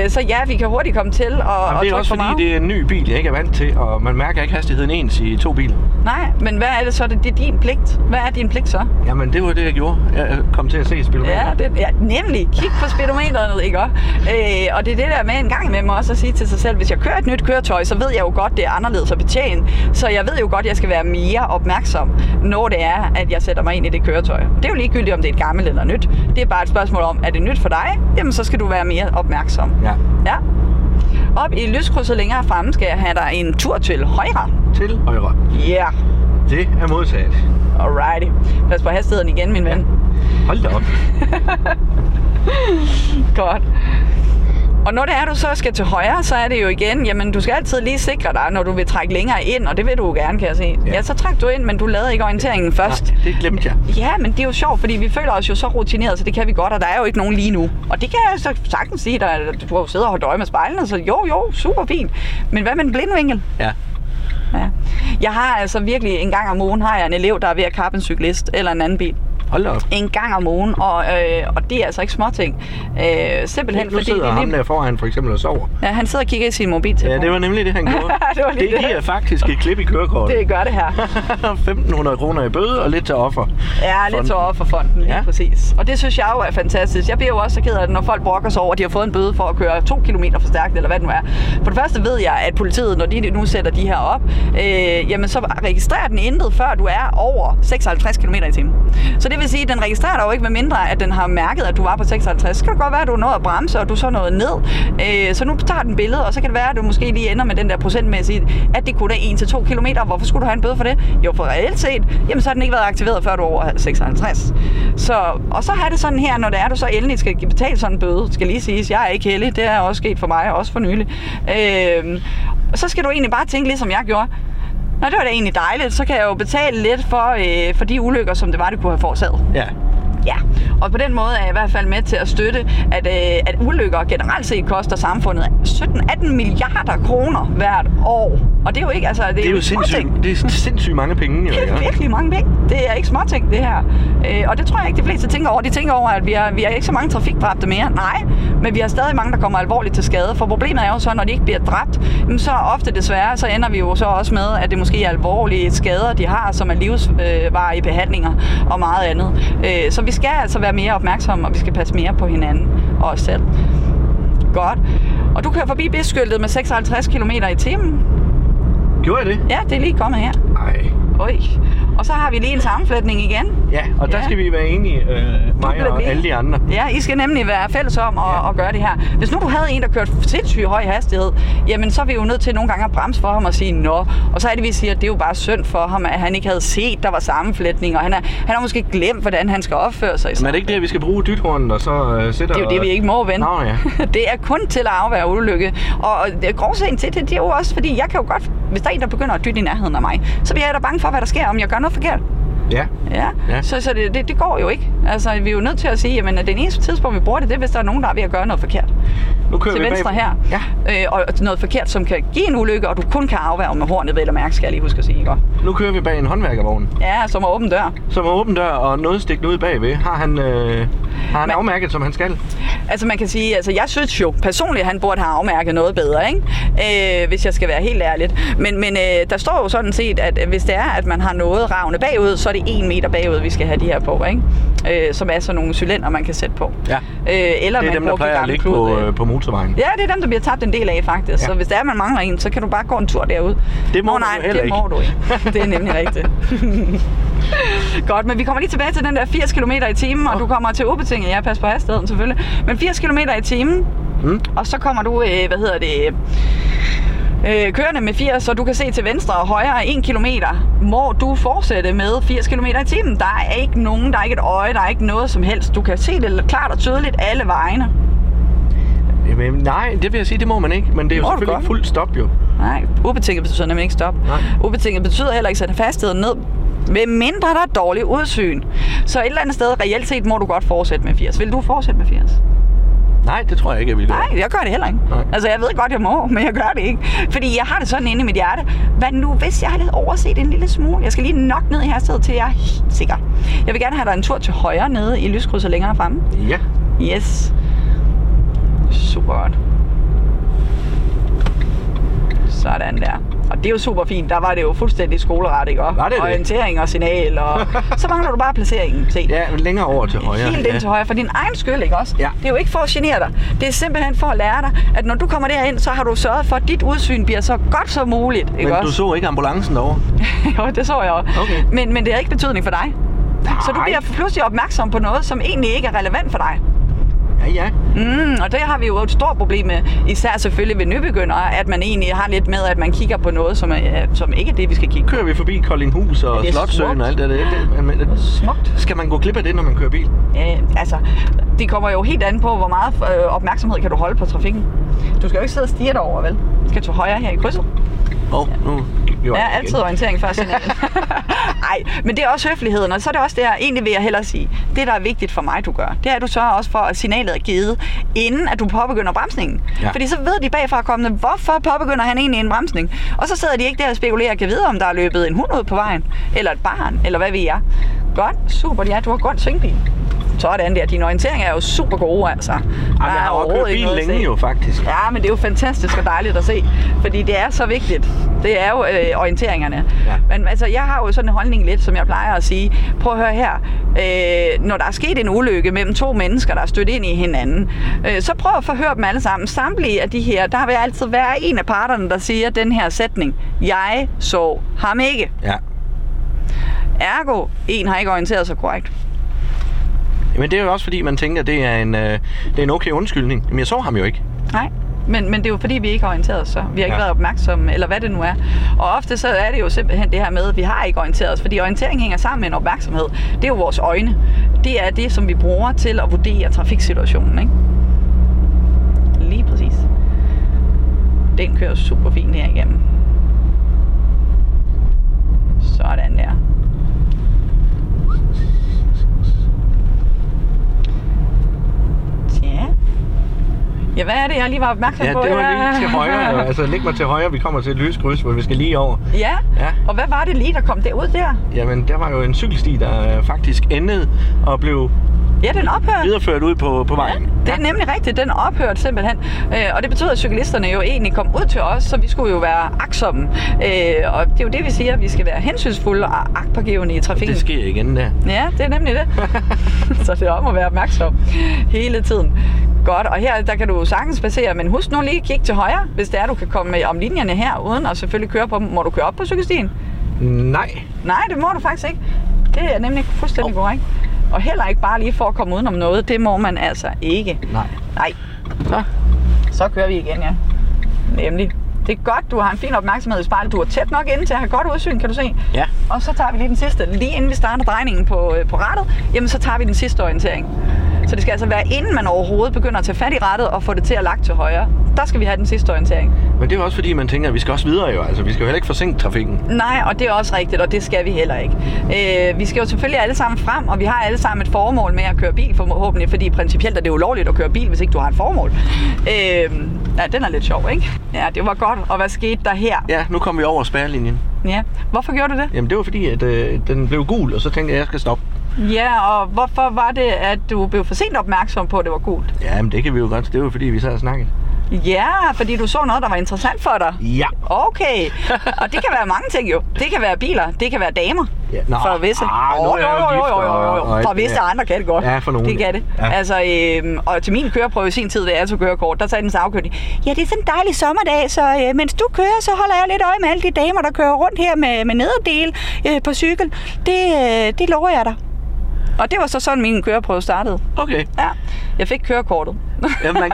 Så ja, vi kan hurtigt komme til og det er også fordi, det er en ny bil, jeg ikke er vant til, og man mærker ikke hastigheden ens i 2 biler. Nej, men hvad er det så? Det er din pligt. Hvad er din pligt så? Jamen, det var det, jeg gjorde. Jeg kom til at se speedometeret. Ja, nemlig. Kig på speedometeret, ikke også? Og det er det der med en gang med mig også at sige til sig selv, hvis jeg kører et nyt køretøj, så ved jeg jo godt, det er anderledes at betjene. Så jeg ved jo godt, jeg skal være mere opmærksom, når det er, at jeg sætter mig ind i det køretøj. Det er jo ligegyldigt, om det er et gammelt eller nyt. Det er bare et spørgsmål om, er det nyt for dig? Jamen, så skal du være mere opmærksom. Ja. Op i lyskrydset længere fremme skal jeg have dig en tur til højre. Til højre? Ja. Yeah. Det er modsat. Alrighty. Pas på hastigheden igen, min ven. Hold da op. Godt. Og når det er, du så skal til højre, så er det jo igen, jamen du skal altid lige sikre dig, når du vil trække længere ind, og det vil du jo gerne, kan jeg se. Ja, så træk du ind, men du lavede ikke orienteringen først. Nej, det glemte jeg. Ja, men det er jo sjovt, fordi vi føler os jo så rutineret, så det kan vi godt, og der er jo ikke nogen lige nu. Og det kan jeg så sagtens sige, at du har jo siddet og holdt øje med spejlene, så jo, super fint. Men hvad med en blindvinkel? Ja. Ja. Jeg har altså virkelig, en gang om ugen har jeg en elev, der er ved at kappe en cyklist eller en anden bil. En gang om ugen, og det er altså ikke småting. Simpelthen fordi... Nu sidder ham der foran for eksempel og sover. Ja, han sidder og kigger i sin mobiltelefon. Ja, det var nemlig det, han gjorde. det giver faktisk et klip i kørekortet. Det gør det her. 1.500 kroner i bøde og lidt til offer. Ja, lidt til offerfonden, lige præcis. Og det synes jeg jo er fantastisk. Jeg bliver jo også så ked af det, når folk brokker sig over, at de har fået en bøde for at køre 2 kilometer for stærkt, eller hvad det nu er. For det første ved jeg, at politiet, når de nu sætter de her op, jamen så registrerer den intet, før du er over 56 km i timen. Så det vil sige, at den registrerer dig jo ikke, med mindre at den har mærket, at du var på 56. Så kan det godt være, at du nåede at bremse, og du så nåede ned. Så nu tager den billede, og så kan det være, at du måske lige ender med den der procentmæssigt, at det kun er 1-2 kilometer. Hvorfor skulle du have en bøde for det? Jo, for reelt set, jamen så har den ikke været aktiveret, før du er over 56. Så, og så har det sådan her, når det er, du så endelig skal betale sådan en bøde, skal lige siges, jeg er ikke heldig, det er også sket for mig, også for nylig. Så skal du egentlig bare tænke, ligesom jeg gjorde, nå, det var da egentlig dejligt. Så kan jeg jo betale lidt for de ulykker, som det var, det kunne have forårsaget. Ja. Ja, og på den måde er jeg i hvert fald med til at støtte, at ulykker generelt set koster samfundet 17-18 milliarder kroner hvert år. Og det er jo ikke, altså... Det er jo sindssygt mange penge. Det er virkelig mange penge. Det er ikke småting, det her. Og det tror jeg ikke, de fleste tænker over. De tænker over, at vi har ikke så mange trafikdræbte mere. Nej, men vi har stadig mange, der kommer alvorligt til skade. For problemet er jo så, når de ikke bliver dræbt, så ofte desværre, så ender vi jo så også med, at det måske er alvorlige skader, de har, som er livsvarige behandlinger og meget andet. Så vi skal altså være mere opmærksomme, og vi skal passe mere på hinanden og os selv. Godt. Og du kører forbi busskiltet med 56 km i timen. Gjorde jeg det? Ja, det er lige kommet her. Ej. Oj. Og så har vi lige en sammenflætning igen. Ja, og der skal vi være enige, mig og alle de andre. Ja, I skal nemlig være fælles om at gøre det her. Hvis nu du havde en, der kørte sindssygt høj hastighed, jamen så er vi jo nødt til nogle gange at bremse for ham og sige nå. Og så er det, vi siger, at det er jo bare synd for ham, at han ikke havde set, der var sammenflætning, og han har måske glemt, hvordan han skal opføre sig. Men er det ikke det, at vi skal bruge dythornet og så sætter... Det er jo det, vi ikke må vende. Nå, ja. Det er kun til at afværge ulykke. Og grovsagen til det er jo også, fordi jeg kan jo godt, hvis der er en, der begynder at dytte i nærheden af mig, så bliver jeg da bange for, hvad der sker, om jeg gør noget forkert. Ja. Ja. Så det går jo ikke. Altså, vi er jo nødt til at sige, jamen, at det eneste tidspunkt, vi bruger det, hvis der er nogen, der er ved at gøre noget forkert. Nu kører til vi venstre her. Ja. Og noget forkert, som kan give en ulykke, og du kun kan afværge med hornet, vel og mærke, skal jeg lige huske at sige. Ikke? Nu kører vi bag en håndværkervogn. Ja, som er åben dør. Som er åben dør, og noget stikkende ud bagved. Har han afmærket, som han skal? Altså, man kan sige, altså, jeg synes jo personligt, at han burde have afmærket noget bedre, ikke? Hvis jeg skal være helt ærlig. Men der står jo sådan set, at hvis det er, at man har noget ravne bagud, så er det 1 meter bagud, vi skal have de her på, ikke? Som er sådan nogle cylinder, man kan sætte på. Ja. Eller det er man dem, der plejer at ligge på motorvejen. Ja, det er dem, der bliver tabt en del af, faktisk. Ja. Så hvis det er, man mangler en, så kan du bare gå en tur derud. Det må du ikke. Det er nemlig rigtigt. Godt, men vi kommer lige tilbage til den der 80 km i timen, og du kommer til ubetinget. Ja, pas på hastigheden selvfølgelig. Men 80 km i timen, og så kommer du, kørende med 80, så du kan se til venstre og højre 1 km. Må du fortsætte med 80 km i timen? Der er ikke nogen, der er ikke et øje, der er ikke noget som helst. Du kan se det klart og tydeligt alle vejene. Jamen, nej, det vil jeg sige, det må man ikke, men det er jo selvfølgelig ikke fuldt stop jo. Nej, ubetinget betyder nemlig ikke stop. Nej. Ubetinget betyder heller ikke sætte hastigheden ned, med mindre der er dårligt udsyn. Så et eller andet sted, reelt set, må du godt fortsætte med 80. Vil du fortsætte med 80? Nej, det tror jeg ikke, jeg vil gøre. Nej, jeg gør det heller ikke. Nej. Altså, jeg ved godt, jeg må, men jeg gør det ikke. Fordi jeg har det sådan inde i mit hjerte. Hvad nu, hvis jeg har lidt overset en lille smule? Jeg skal lige nok ned i hastighed, til jeg er helt sikker. Jeg vil gerne have dig en tur til højre nede i lyskrydset længere fremme. Ja. Yes. Super godt. Sådan der. Og det er jo super fint. Der var det jo fuldstændig skoleret, ikke? Og orientering og signal. Og så mangler du bare placeringen. Se. Ja, men længere over til højre. Helt ind til højre. For din egen skyld, ikke også? Ja. Det er jo ikke for at genere dig. Det er simpelthen for at lære dig, at når du kommer derind, så har du sørget for, at dit udsyn bliver så godt som muligt. Ikke men også? Du så ikke ambulancen derovre? Jo, det så jeg også. Okay. Men det har ikke betydning for dig. Nej. Så du bliver pludselig opmærksom på noget, som egentlig ikke er relevant for dig. Ja, ja. Og det har vi jo et stort problem med, især selvfølgelig ved nybegyndere, at man egentlig har lidt med, at man kigger på noget, som ikke er det, vi skal kigge på. Kører vi forbi Koldinghus og Slotsøen og alt det der? Det er smukt. Skal man gå glip af det, når man kører bil? Ja, altså, det kommer jo helt an på, hvor meget opmærksomhed kan du holde på trafikken. Du skal jo ikke sidde og stirre derover, vel? Du skal til højre her i krydset. Ja, altid orientering før signalen. Nej, men det er også høfligheden, og så er det også det her, egentlig vil jeg hellere sige, det der er vigtigt for mig, du gør, det er, at du sørger også for, at signalet er givet, inden at du påbegynder bremsningen. Ja. Fordi så ved de bagfra kommende, hvorfor påbegynder han egentlig en bremsning? Og så sidder de ikke der og spekulerer og kan vide, om der er løbet en hund ud på vejen, eller et barn, eller hvad ved jeg. Godt, super, ja, du har godt svingbil. Sådan der. Din orientering er jo super gode, altså. Der jeg har jo kørt bil længe jo, faktisk. Ja, men det er jo fantastisk og dejligt at se, fordi det er så vigtigt. Det er jo orienteringerne. Ja. Men altså, jeg har jo sådan en holdning lidt, som jeg plejer at sige. Prøv at høre her. Når der er sket en ulykke mellem to mennesker, der er stødt ind i hinanden, så prøv at forhøre dem alle sammen. Samtlige af de her, der vil altid være en af parterne, der siger den her sætning. Jeg så ham ikke. Ja. Ergo, en har ikke orienteret sig korrekt. Men det er jo også fordi, man tænker, at det er en okay undskyldning. Men jeg så ham jo ikke. Nej, men det er jo fordi, vi ikke har orienteret os. Vi har ikke været opmærksomme, eller hvad det nu er. Og ofte så er det jo simpelthen det her med, at vi har ikke orienteret os. Fordi orientering hænger sammen med en opmærksomhed. Det er jo vores øjne. Det er det, som vi bruger til at vurdere trafiksituationen, ikke? Lige præcis. Den kører super fint her igennem. Sådan der. Ja, hvad er det, jeg lige var opmærksom på? Ja, det var lige til højre. Altså, læg mig til højre, vi kommer til et lyskryds, hvor vi skal lige over. Ja, ja. Og hvad var det lige, der kom derud der? Jamen, der var jo en cykelsti, der faktisk endede og blev den videreført ud på vejen. Ja, det er nemlig rigtigt, den ophørte simpelthen. Og det betyder, at cyklisterne jo egentlig kom ud til os, så vi skulle jo være agtsomme. Og det er jo det, vi siger, at vi skal være hensynsfulde og agtpågivende i trafikken. Og det sker igen der. Ja, det er nemlig det. Så det er om at være opmærksom hele tiden. Godt, og her der kan du sagtens passere, men husk nu lige at kigge til højre, hvis det er, du kan komme om linjerne her uden og selvfølgelig køre på dem. Må du køre op på cykelstien? Nej, det må du faktisk ikke. Det er nemlig fuldstændig korrekt. Og heller ikke bare lige for at komme udenom noget, det må man altså ikke. Nej. Så kører vi igen, ja. Nemlig. Det er godt, du har en fin opmærksomhed i spejlet. Du er tæt nok inde til at have godt udsyn, kan du se? Ja. Og så tager vi lige den sidste, lige inden vi starter drejningen på rattet, jamen så tager vi den sidste orientering. Så det skal altså være, inden man overhovedet begynder at tage fat i rattet og få det til at lagt til højre. Der skal vi have den sidste orientering. Men det er også fordi, man tænker, at vi skal også videre jo. Altså, vi skal jo heller ikke forsinke trafikken. Nej, og det er også rigtigt, og det skal vi heller ikke. Vi skal jo selvfølgelig alle sammen frem, og vi har alle sammen et formål med at køre bil, forhåbentlig, fordi principielt er det ulovligt at køre bil, hvis ikke du har et formål. Ja, den er lidt sjov, ikke? Ja, det var godt. Og hvad skete der her? Ja, nu kom vi over spærrelinjen. Ja. Hvorfor gjorde du det? Jamen, det var fordi, at den blev gul, og så tænkte jeg, at jeg skal stoppe. Ja, og hvorfor var det, at du blev for sent opmærksom på, at det var gult? Jamen, det kan vi jo godt. Det var fordi, vi sad og snakkede. Ja, fordi du så noget, der var interessant for dig? Ja. Okay. Og det kan være mange ting jo. Det kan være biler, det kan være damer. Ja, for visse. For visse andre kan det godt. Ja, for nogen. Det kan det. Ja. Altså, og til min køreprøve i sin tid, det er altså kørekort, der sagde den afkøring. Ja, det er sådan en dejlig sommerdag, så mens du kører, så holder jeg lidt øje med alle de damer, der kører rundt her med nederdel på cykel. Det lover jeg dig. Og det var så sådan, min køreprøve startede. Okay. Ja, jeg fik kørekortet. Ja, man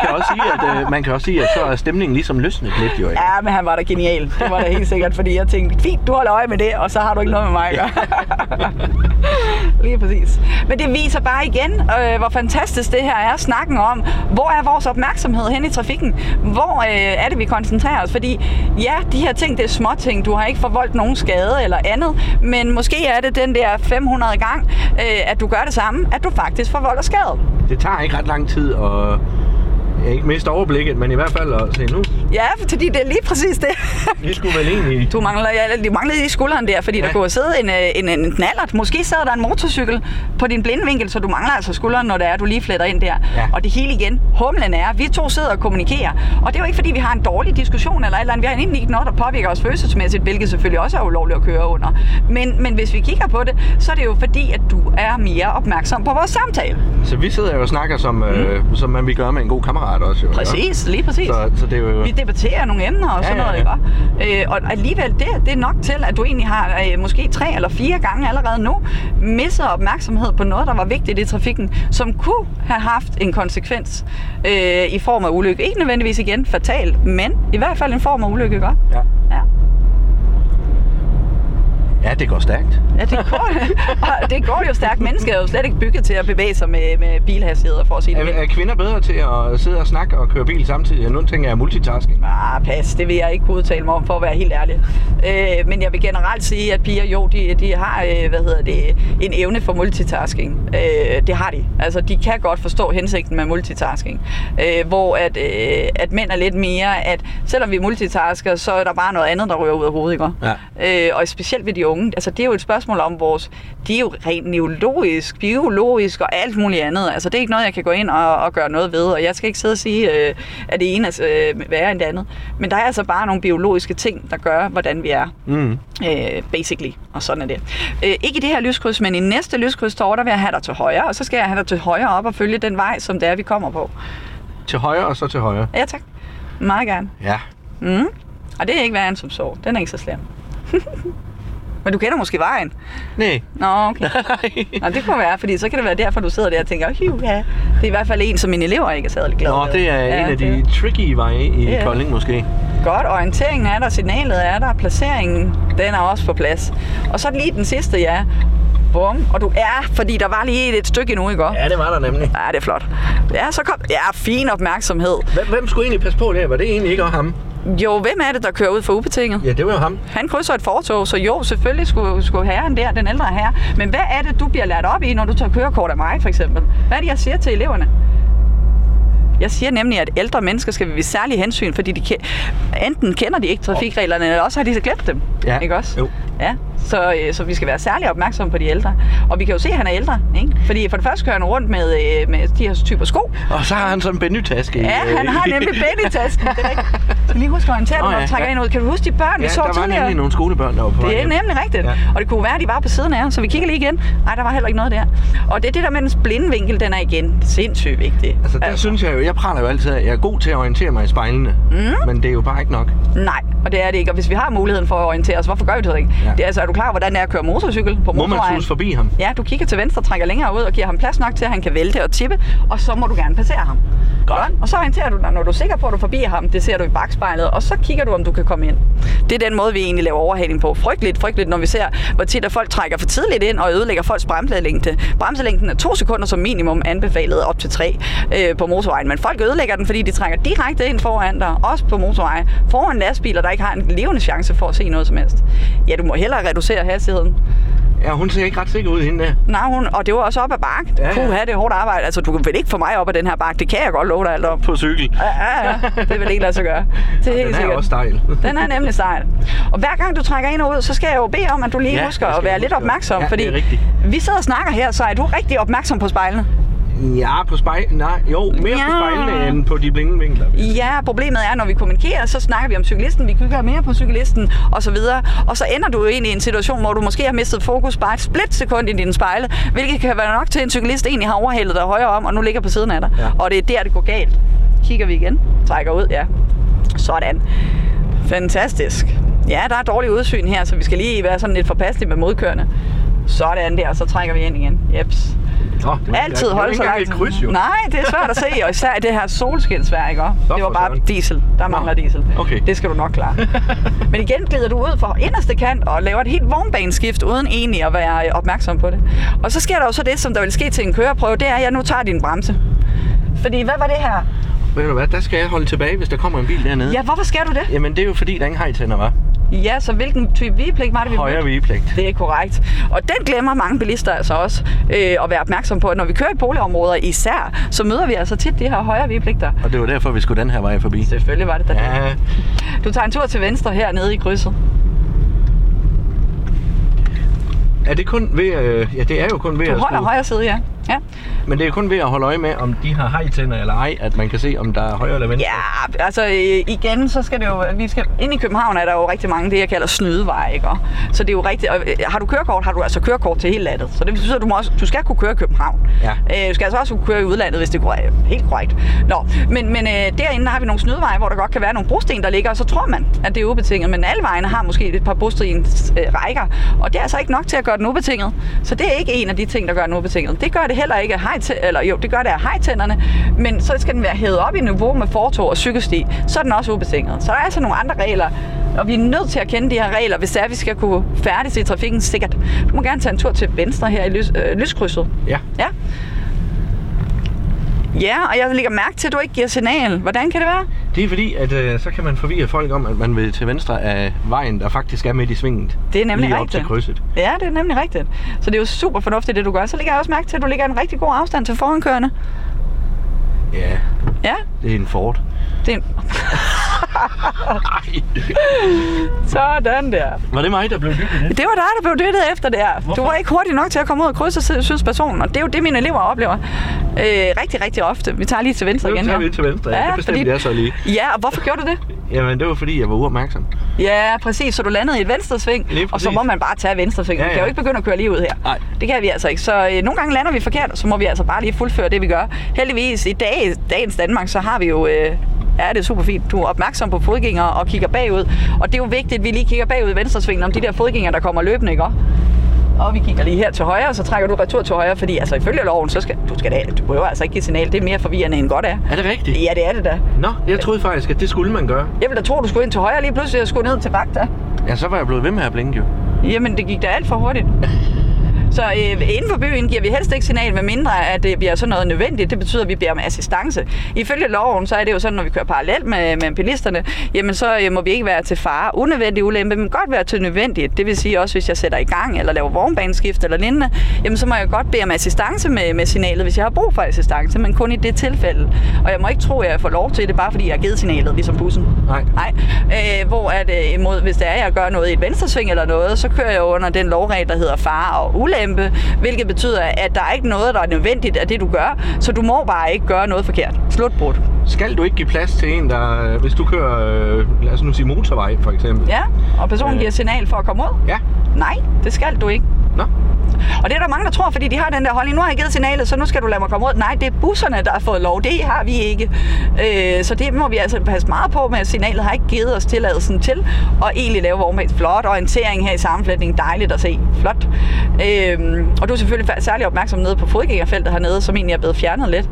kan også sige, at så er stemningen ligesom løsnet lidt jo. Ikke? Ja, men han var da genial. Det var da helt sikkert, fordi jeg tænkte, fint, du holder øje med det, og så har du ikke noget med mig. Lige præcis. Men det viser bare igen, hvor fantastisk det her er, snakken om, hvor er vores opmærksomhed hen i trafikken? Hvor er det, vi koncentrerer os? Fordi ja, de her ting, det er små ting. Du har ikke forvoldt nogen skade eller andet, men måske er det den der 500 gang, at du gør det samme, at du faktisk forvolder skade. Det tager ikke ret lang tid at ikke miste overblikket, men i hvert fald at se nu. Ja, fordi det er lige præcis det. Vi skulle vel egentlig. Du manglede i skulderen der, fordi der kunne sidde en knallert. Måske sad der en motorcykel på din blindvinkel, så du mangler altså skulderen, når det er, du lige fletter ind der. Ja. Og det hele igen, humlen er, vi to sidder og kommunikerer. Og det er jo ikke, fordi vi har en dårlig diskussion eller et eller andet. Vi har egentlig ikke noget, der påvirker os følelsesmæssigt, hvilket selvfølgelig også er ulovligt at køre under. Men hvis vi kigger på det, så er det jo fordi, at du er mere opmærksom på vores samtale. Så vi sidder jo og snakker, som man vil gøre med en god kammerat. åbenbart også. Jo, præcis, lige præcis. Så det er jo... Vi debatterer nogle emner og sådan noget, ikke? Og alligevel, det er nok til, at du egentlig har måske 3 eller 4 gange allerede nu misset opmærksomhed på noget, der var vigtigt i trafikken, som kunne have haft en konsekvens i form af ulykke. Ikke nødvendigvis igen fatal, men i hvert fald en form af ulykke, ikke? Ja. Ja, det går stærkt. Ja, det går jo stærkt. Mennesker er jo slet ikke bygget til at bevæge sig med bilhastigheder, for at sige det. Er kvinder bedre til at sidde og snakke og køre bil samtidig? Nu tænker jeg multitasking. Ah, pas. Det vil jeg ikke kunne udtale mig om, for at være helt ærlig. Men jeg vil generelt sige, at piger jo, de har en evne for multitasking. Det har de. Altså, de kan godt forstå hensigten med multitasking. Hvor at mænd er lidt mere, at selvom vi multitasker, så er der bare noget andet, der rører ud af hovedet, ikke? Ja. Og specielt ved de unge. Altså, det er jo et spørgsmål om vores... De er jo rent neurologisk, biologisk og alt muligt andet. Altså, det er ikke noget, jeg kan gå ind og gøre noget ved. Og jeg skal ikke sidde og sige, at det ene er værre end det andet. Men der er altså bare nogle biologiske ting, der gør, hvordan vi er. Mm. Basically. Og sådan er det. Ikke i det her lyskryds, men i næste lyskryds tår, der vil jeg have dig til højre. Og så skal jeg have dig til højre op og følge den vej, som det er, vi kommer på. Til højre og så til højre? Ja, tak. Meget gerne. Ja. Mm. Og det er ikke værre end som så. Den er ikke så slem. Men du kender måske vejen? Nej. Nå, okay. Nå, det kunne være, fordi så kan det være derfor, du sidder der og tænker, ja. Det er i hvert fald en, som mine elever ikke er særlig glade. Nå, det er en af de tricky veje i Kolding måske. Godt, orienteringen er der, signalet er der, placeringen, den er også på plads. Og så lige den sidste, Bum. Og du fordi der var lige et stykke endnu, ikke? Ja, det var der nemlig. Ja, det er flot. Ja, så kom, fin opmærksomhed. Hvem skulle egentlig passe på der? Var det egentlig ikke også ham? Jo, hvem er det, der kører ud for ubetinget? Ja, det var jo ham. Han krydser et fortov, så jo, selvfølgelig skulle herren der, den ældre herre. Men hvad er det, du bliver lært op i, når du tager kørekort af mig, for eksempel? Hvad er det, jeg siger til eleverne? Jeg siger nemlig, at ældre mennesker skal vi særlig hensyn, fordi de enten kender de ikke trafikreglerne, eller også har de glemt dem. Ja. Ikke også? Jo. Ja. Så vi skal være særlig opmærksomme på de ældre. Og vi kan jo se, at han er ældre, ikke? Fordi for det første kører han rundt med de her typer sko. Og så har han sådan en Benny-taske. Ja, han har nemlig Benny-tasken. Det er rigtigt. Jeg lige huske at orientere dem, når trækker ind ud. Kan du huske de børn, vi så tidligere? Ja, der var nemlig nogle skolebørn der var på. Det er nemlig rigtigt. Ja. Og det kunne være, at de var på siden af ham, så vi kigger lige igen. Nej, der var heller ikke noget der. Og det er det der med den blindvinkel, den er igen sindssygt vigtig. Altså, der synes jeg jo, jeg praler jo altid af, at jeg er god til at orientere mig i spejlene. Mm. Men det er jo bare ikke nok. Nej, og det er det ikke. Og hvis vi har muligheden for at orientere os, hvorfor gør vi det ikke? Ja. Det er altså, er du klar, hvordan det er at køre motorcykel på motorvejen? Må man sus forbi ham? Ja, du kigger til venstre, trækker længere ud og giver ham plads nok til, at han kan vælte og tippe, og så må du gerne passere ham. Godt. Og så orienterer du dig, når du er sikker på, at du er forbi ham. Det ser du i bakspejlet, og så kigger du, om du kan komme ind. Det er den måde, vi egentlig laver overhaling på. Frygteligt, når vi ser, hvor tit at folk trækker for tidligt ind og ødelægger folks bremselængde. Bremselængden er 2 sekunder som minimum, anbefalet op til 3 på motorvejen. Men folk ødelægger den, fordi de trækker direkte ind foran dig, også på motorvejen, foran lastbiler, der ikke har en levende chance for at se noget som helst. Ja, du må hellere reducere hastigheden. Ja, hun ser ikke ret sikker ud hende der. Nej, og det var også op ad bakke. Ja. Puh, det er hårdt arbejde. Altså, du kan vel ikke få mig op ad den her bakke. Det kan jeg godt love dig alt om. På cykel. Ja. Det vil ikke lade sig gøre. Det er helt sikkert. Den er også stejl. Den er nemlig stejl. Og hver gang du trækker ind og ud, så skal jeg jo bede om, at du lige husker at være lidt opmærksom. Ja, fordi vi sidder og snakker her, så er du rigtig opmærksom på spejlene. Ja, på spejlene. Nej, jo, mere på spejlene end på de blinde vinkler. Ja, problemet er, når vi kommunikerer, så snakker vi om cyklisten, vi kigger mere på cyklisten osv. Og så ender du jo egentlig i en situation, hvor du måske har mistet fokus bare et splitsekund i dine spejle, hvilket kan være nok til, at en cyklist egentlig har overhældet dig højere om, og nu ligger på siden af dig. Ja. Og det er der, det går galt. Kigger vi igen. Trækker ud, ja. Sådan. Fantastisk. Ja, der er dårlig udsyn her, så vi skal lige være sådan lidt forpasselige med modkørende. Sådan der, og så trækker vi ind igen. Jeps. Altid holde så langt. Kryds, jo. Nej, det er svært at se, og især i det her solskinsvejr, ikke? Det var bare diesel. Der mangler diesel. Okay. Det skal du nok klare. Men igen glider du ud fra inderste kant og laver et helt vognbaneskift, uden egentlig at være opmærksom på det. Og så sker der jo så det, som der vil ske til en køreprøve, det er, at jeg nu tager din bremse. Fordi hvad var det her? Ved du hvad, der skal jeg holde tilbage, hvis der kommer en bil dernede. Ja, hvorfor skal du det? Jamen, det er jo fordi, der ingen hejtænder var. Ja, så hvilken type vigepligt var det, vi brugte? Højere vigepligt. Det er korrekt. Og den glemmer mange bilister altså også at være opmærksom på, at når vi kører i boligområder især, så møder vi altså tit de her højere vigepligter. Og det var derfor, vi skulle den her vej forbi. Selvfølgelig var det der. Ja. Du tager en tur til venstre her nede i krydset. Er det kun ved... ja, det er jo kun ved... Du holder højre side, ja. Ja. Men det er kun ved at holde øje med, om de har hajtænder eller ej, at man kan se, om der er højre eller venstre. Ja, altså igen, så skal det jo... Inde i København er der jo rigtig mange det, jeg kalder snydeveje, ikke? Så det er jo rigtigt... Har du kørekort, har du altså kørekort til hele landet. Så det betyder, at du skal kunne køre i København. Ja. Du skal altså også kunne køre i udlandet, hvis det er helt korrekt. Nå, men derinde har vi nogle snydeveje, hvor der godt kan være nogle brosten, der ligger, og så tror man, at det er ubetinget. Men alle vejene har måske et par brostenens rækker, og det er altså ikke nok til at gøre den ubetinget. Så det er ikke en af de ting, der gør den ubetinget. Det gør det heller ikke af hajtænderne, men så skal den være hævet op i niveau med fortov og cykelsti, så er den også ubetinget. Så der er altså nogle andre regler, og vi er nødt til at kende de her regler, hvis vi skal kunne færdes i trafikken sikkert. Du må gerne tage en tur til venstre her i lyskrydset. Ja. Ja. Ja, og jeg lægger mærke til, at du ikke giver signal. Hvordan kan det være? Det er fordi, at så kan man forvirre folk om, at man vil til venstre af vejen, der faktisk er midt i svinget. Det er nemlig lige rigtigt. Op til krydset. Ja, det er nemlig rigtigt. Så det er jo super fornuftigt, det du gør. Så lægger jeg også mærke til, at du lægger en rigtig god afstand til forankørende. Ja. Ja? Det er en Ford. Det er en... Sådan der. Var det mig, der blev dyttet? Det var dig, der blev dyttet efter det her. Hvorfor? Du var ikke hurtig nok til at komme ud og krydse, synes personen. Og det er jo det, mine elever oplever rigtig, rigtig ofte. Vi tager lige til venstre igen. Vi til venstre, ja. Det bestemte fordi... jeg så lige. Ja, og hvorfor gjorde du det? Jamen, det var fordi, jeg var uopmærksom. Ja, præcis. Så du landede i et venstresving, og så må man bare tage venstresving. Ja, ja. Vi kan jo ikke begynde at køre lige ud her. Nej. Det kan vi altså ikke. Så nogle gange lander vi forkert, så må vi altså bare lige fuldføre det, vi gør. Heldigvis i dag, dagens Danmark, så har vi jo... Ja, det er super fint. Du er opmærksom på fodgængere og kigger bagud. Og det er jo vigtigt, at vi lige kigger bagud i venstresvingen om de der fodgængere, der kommer løbende, ikke? Og vi kigger lige her til højre, og så trækker du retur til højre, fordi altså ifølge loven, så skal du behøver altså ikke give signal. Det er mere forvirrende end godt er. Er det rigtigt? Ja, det er det da. Nå, jeg troede faktisk, at det skulle man gøre. Jeg ville da tro, du skulle ind til højre lige pludselig og skulle ned til vagter. Ja, så var jeg blevet ved med at blinke jo. Jamen, det gik da alt for hurtigt. Så inden for byen giver vi helst ikke signal, med mindre at det bliver sådan noget nødvendigt. Det betyder, at vi beder om assistance. Ifølge loven, så er det jo sådan, når vi kører parallelt med bilisterne, jamen så må vi ikke være til fare, unødvendig ulempe, men godt være til nødvendigt. Det vil sige også, hvis jeg sætter i gang eller laver vognbaneskift eller lignende, jamen så må jeg godt bede om assistance med signalet, hvis jeg har brug for assistance, men kun i det tilfælde. Og jeg må ikke tro, at jeg får lov til det, bare fordi jeg har givet signalet, ligesom bussen. Nej. Hvor at imod, hvis det er, jeg gør noget i et venstresving eller noget, så kører jeg under den lovregel, der hedder fare og ulempe. Hvilket betyder, at der er ikke noget, der er nødvendigt af det, du gør, så du må bare ikke gøre noget forkert. Slutbrud. Skal du ikke give plads til en, der, hvis du kører, lad os nu sige motorvej for eksempel? Ja, og personen giver signal for at komme ud? Ja. Nej, det skal du ikke. Nå. Og det er der mange, der tror, fordi de har den der holdning. Nu har jeg givet signalet, så nu skal du lade mig komme ud. Nej, det er busserne, der har fået lov. Det har vi ikke. Så det må vi altså passe meget på med, at signalet har ikke givet os tilladelsen til og egentlig lave vognmænd. Flot orientering her i sammenflætningen. Dejligt at se. Flot. Og du er selvfølgelig særlig opmærksom nede på fodgængerfeltet hernede, som egentlig er blevet fjernet lidt.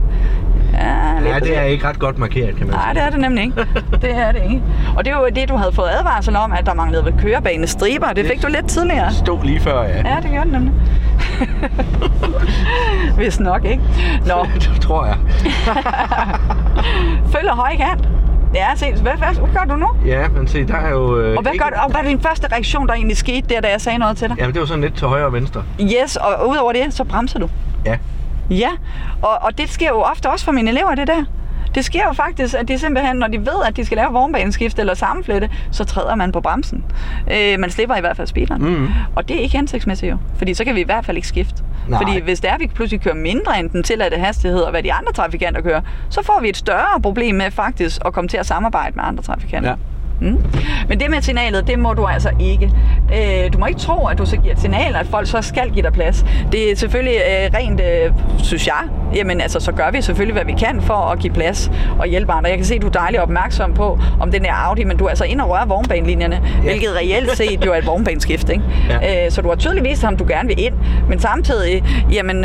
Ja, nej, det er ikke ret godt markeret, kan man sige. Nej, det er det nemlig ikke. Det er det ikke. Og det er jo det, du havde fået advarsel om, at der manglede ved kørebanestriber. Det fik du lidt tidligere. Stod lige før, ja. Ja, det gjorde det nemlig. Hvis nok, ikke? Nå. Det tror jeg. Følger høj kant. Ja, se, hvad gør du nu? Ja, men se, der er jo... og hvad var din første reaktion, der egentlig skete der, da jeg sagde noget til dig? Jamen, det var sådan lidt til højre og venstre. Yes, og udover det, så bremser du. Ja. Ja, og det sker jo ofte også for mine elever, det der. Det sker jo faktisk, at de simpelthen, når de ved, at de skal lave vognbaneskift eller sammenflette, så træder man på bremsen. Man slipper i hvert fald speederen. Mm. Og det er ikke hensigtsmæssigt jo, fordi så kan vi i hvert fald ikke skifte. Nej. Fordi hvis det er, vi pludselig kører mindre end den tilladte hastighed og hvad de andre trafikanter kører, så får vi et større problem med faktisk at komme til at samarbejde med andre trafikanter. Ja. Mm. Men det med signalet, det må du altså ikke. Du må ikke tro, at du så giver et signal, at folk så skal give dig plads. Det er selvfølgelig rent, synes jeg, jamen altså, så gør vi selvfølgelig, hvad vi kan for at give plads og hjælpe andre. Jeg kan se, at du er dejligt opmærksom på, om den er Audi, men du er altså inde og rører vognbanelinjerne, hvilket reelt set jo er et vognbaneskift, ikke? Ja. Så du har tydeligt vist ham, du gerne vil ind, men samtidig, jamen,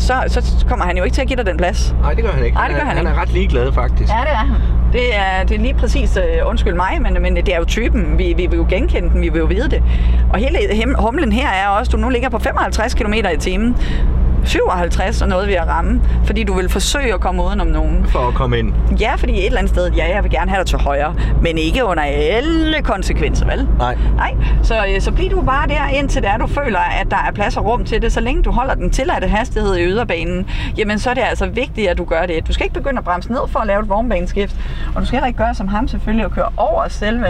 så kommer han jo ikke til at give dig den plads. Nej, det gør han ikke. Ej, det gør han ikke. Han er ret ligeglad, faktisk. Ja, det er han. Det er lige præcis, undskyld mig, men det er jo typen. Vi vil jo genkende den, vi vil jo vide det. Og hele humlen her er også, du nu ligger på 55 km i timen. 57 og noget ved at ramme, fordi du vil forsøge at komme udenom nogen. For at komme ind? Ja, fordi et eller andet sted, ja, jeg vil gerne have dig til højre, men ikke under alle konsekvenser, vel? Nej. Nej, så bliver du bare der, indtil der du føler, at der er plads og rum til det. Så længe du holder den tilladte hastighed i yderbanen, jamen så er det altså vigtigt, at du gør det. Du skal ikke begynde at bremse ned for at lave et vognbaneskift, og du skal heller ikke gøre som ham selvfølgelig og køre over selve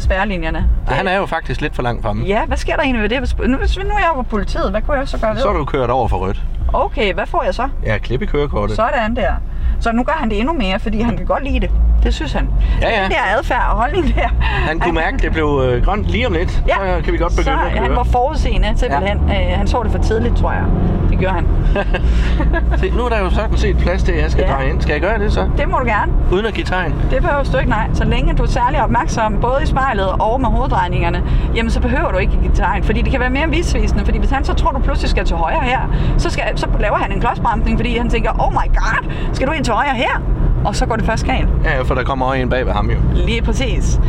spærrelinjerne. Ja, han er jo faktisk lidt for langt fremme. Ja, hvad sker der egentlig ved det? Nu er jeg jo på politiet, hvad kunne jeg så gøre ved? Så har du kørt over for rødt. Okay, hvad får jeg så? Ja, klip i kørekortet. Sådan der. Så nu gør han det endnu mere, fordi han kan godt lide det. Det synes han. Ja, ja. Den der adfærd og holdning der. Han kunne mærke, at det blev grønt lige om lidt. Ja. Så kan vi godt begynde at køre. Han var forudseende simpelthen. Ja. Han så det for tidligt, tror jeg. Det gør han. Se, nu er der jo sådan set plads til, at jeg skal dreje ind. Skal jeg gøre det så? Det må du gerne. Uden at give tegn? Det behøver du ikke, nej. Så længe du er særlig opmærksom, både i spejlet og med hoveddrejningerne, jamen så behøver du ikke at give tegn. Fordi det kan være mere misvisende. Fordi hvis han så tror, du pludselig skal til højre her, så laver han en klodsbremsning, fordi han tænker, oh my god, skal du ind til højre her? Og så går det først galt. Ja, for der kommer også en bag ved ham jo. Lige præcis.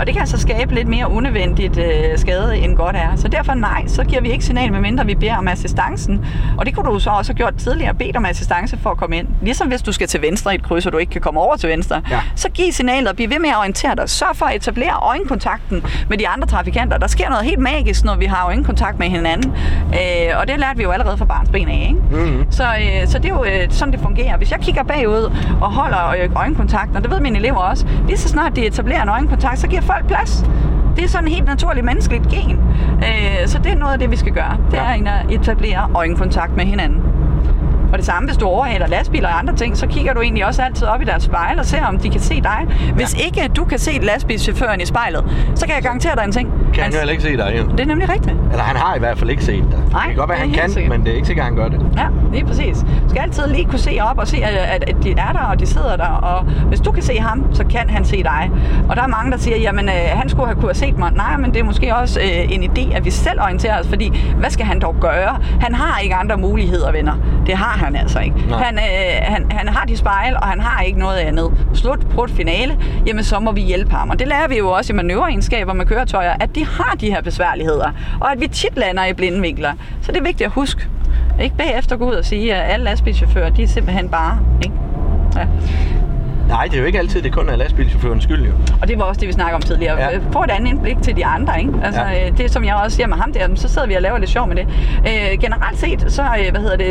Og det kan så skabe lidt mere unødvendigt skade, end godt er. Så derfor nej, så giver vi ikke signal, medmindre vi beder om assistancen. Og det kunne du så også have gjort tidligere, bedt om assistance for at komme ind. Ligesom hvis du skal til venstre i et kryds, og du ikke kan komme over til venstre, så giv signalet og bliv ved med at orientere dig. Sørg for at etablere øjenkontakten med de andre trafikanter. Der sker noget helt magisk, når vi har øjenkontakt med hinanden. Og det lærte vi jo allerede fra barnsben af, ikke? Mm-hmm. Så det er jo sådan, det fungerer. Hvis jeg kigger bagud og holder øjenkontakt, og det ved mine elever også, lige så snart de etablerer en øjenkontakt, så giver folk plads. Det er sådan helt naturligt menneskeligt gen. Så det er noget af det, vi skal gøre. Det er at etablere øjenkontakt med hinanden. Og det samme, hvis du overhaler lastbiler og andre ting, så kigger du egentlig også altid op i deres spejl og ser, om de kan se dig. Hvis ikke du kan se lastbilschaufføren i spejlet, så kan jeg garantere dig en ting. Kan han jo heller ikke se dig, jo. Det er nemlig rigtigt. Eller han har i hvert fald ikke set dig. Det kan godt være, han kan, sikkert. Men det er ikke sikkert, han gør det. Ja, det er præcis. Du skal altid lige kunne se op og se, at de er der, og de sidder der. Og hvis du kan se ham, så kan han se dig. Og der er mange, der siger, jamen han skulle have kunne have set mig. Nej, men det er måske også en idé, at vi selv orienterer os, fordi hvad skal han dog gøre? Han har ikke andre muligheder, venner. Det har han altså ikke. Han har de spejl, og han har ikke noget andet. Slut, brudt, finale, jamen så må vi hjælpe ham. Og det lærer vi jo også i manøvreegenskaber med køretøjer, at de har de her besværligheder, og at vi tit lander i blinde vinkler. Så det er vigtigt at huske. Ikke bagefter gå ud og sige, at alle lastbilchauffører, de er simpelthen bare, ikke? Ja. Nej, det er jo ikke altid, det kun er lastbilchaufførens skyld, jo. Og det var også det, vi snakkede om tidligere. Ja. Få et andet indblik til de andre, ikke? Altså, det som jeg også siger med ham der, så sidder vi og laver lidt sjov med det. Generelt set, så,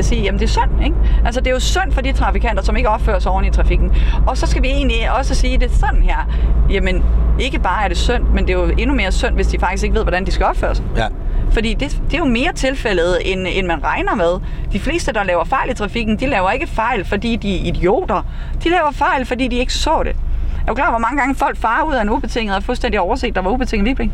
sige, jamen det er synd, ikke? Altså, det er jo synd for de trafikanter, som ikke opfører sig ordentligt i trafikken. Og så skal vi egentlig også sige, det sådan her. Jamen, ikke bare er det synd, men det er jo endnu mere synd, hvis de faktisk ikke ved, hvordan de skal opføre sig. Ja. Fordi det er jo mere tilfældet, end man regner med. De fleste, der laver fejl i trafikken, de laver ikke fejl, fordi de er idioter. De laver fejl, fordi de ikke så det. Er du klar, hvor mange gange folk farer ud af en ubetinget og fuldstændig overset, der var ubetinget vibling?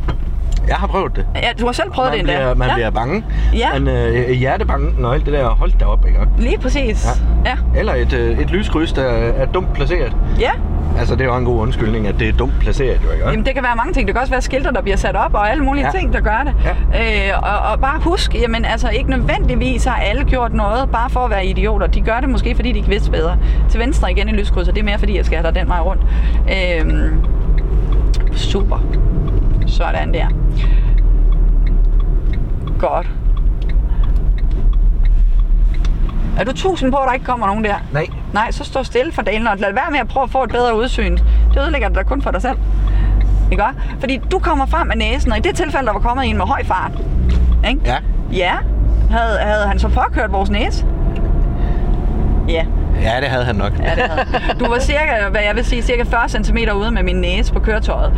Jeg har prøvet det. Ja, du har selv prøvet det endda. Man bliver bange. Ja. Man hjertebange, og alt det der, holdt der op, ikke? Lige præcis. Ja. Ja. Eller et lyskryds, der er dumt placeret. Ja. Altså, det er jo en god undskyldning, at det er dumt placeret, jo, ikke? Jamen, det kan være mange ting. Det kan også være skilter, der bliver sat op, og alle mulige ting, der gør det. Ja. Og bare husk, jamen, altså, ikke nødvendigvis har alle gjort noget, bare for at være idioter. De gør det måske, fordi de ikke vidste bedre. Til venstre igen i lyskrydset, og det er mere, fordi jeg skal have dig den vej rundt. Super. Sådan der. Godt. Er du tusind på, at der ikke kommer nogen der? Nej. Nej, så stå stille for dalen, og lad være med at prøve at få et bedre udsyn. Det ødelægger du da kun for dig selv. Ikke også? Fordi du kommer frem med næsen, og i det tilfælde, der var kommet en med høj fart. Ikke? Ja. Ja. Havde han så påkørt vores næse? Ja. Ja, det havde han nok. Ja, det havde. Du var cirka, hvad jeg vil sige, cirka 40 cm ude med min næse på køretøjet.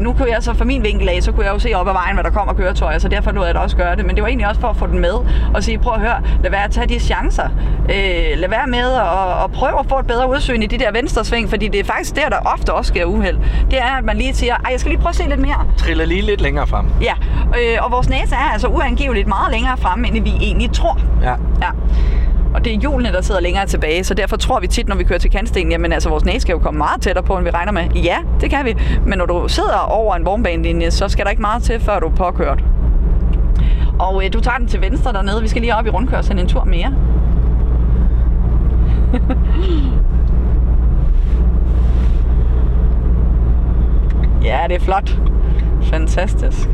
Nu kunne jeg så fra min vinkel af, så kunne jeg jo se op ad vejen, hvad der kommer køretøjer, så derfor lod jeg da også gøre det. Men det var egentlig også for at få den med og sige, prøv at høre, lad være at tage de chancer. Lad være med at prøve at få et bedre udsyn i de der venstresving, fordi det er faktisk der ofte også sker uheld. Det er, at man lige siger, jeg skal lige prøve at se lidt mere. Triller lige lidt længere frem. Ja, og vores næse er altså uangiveligt meget længere frem, end vi egentlig tror. Ja. Og det er hjulene, der sidder længere tilbage, så derfor tror vi tit, når vi kører til kantstenen, jamen altså vores næse skal jo komme meget tættere på, end vi regner med. Ja, det kan vi, men når du sidder over en vognbanelinje, så skal der ikke meget til, før du er påkørt. Og du tager den til venstre dernede, vi skal lige op i rundkørslen en tur mere. Ja, det er flot. Fantastisk.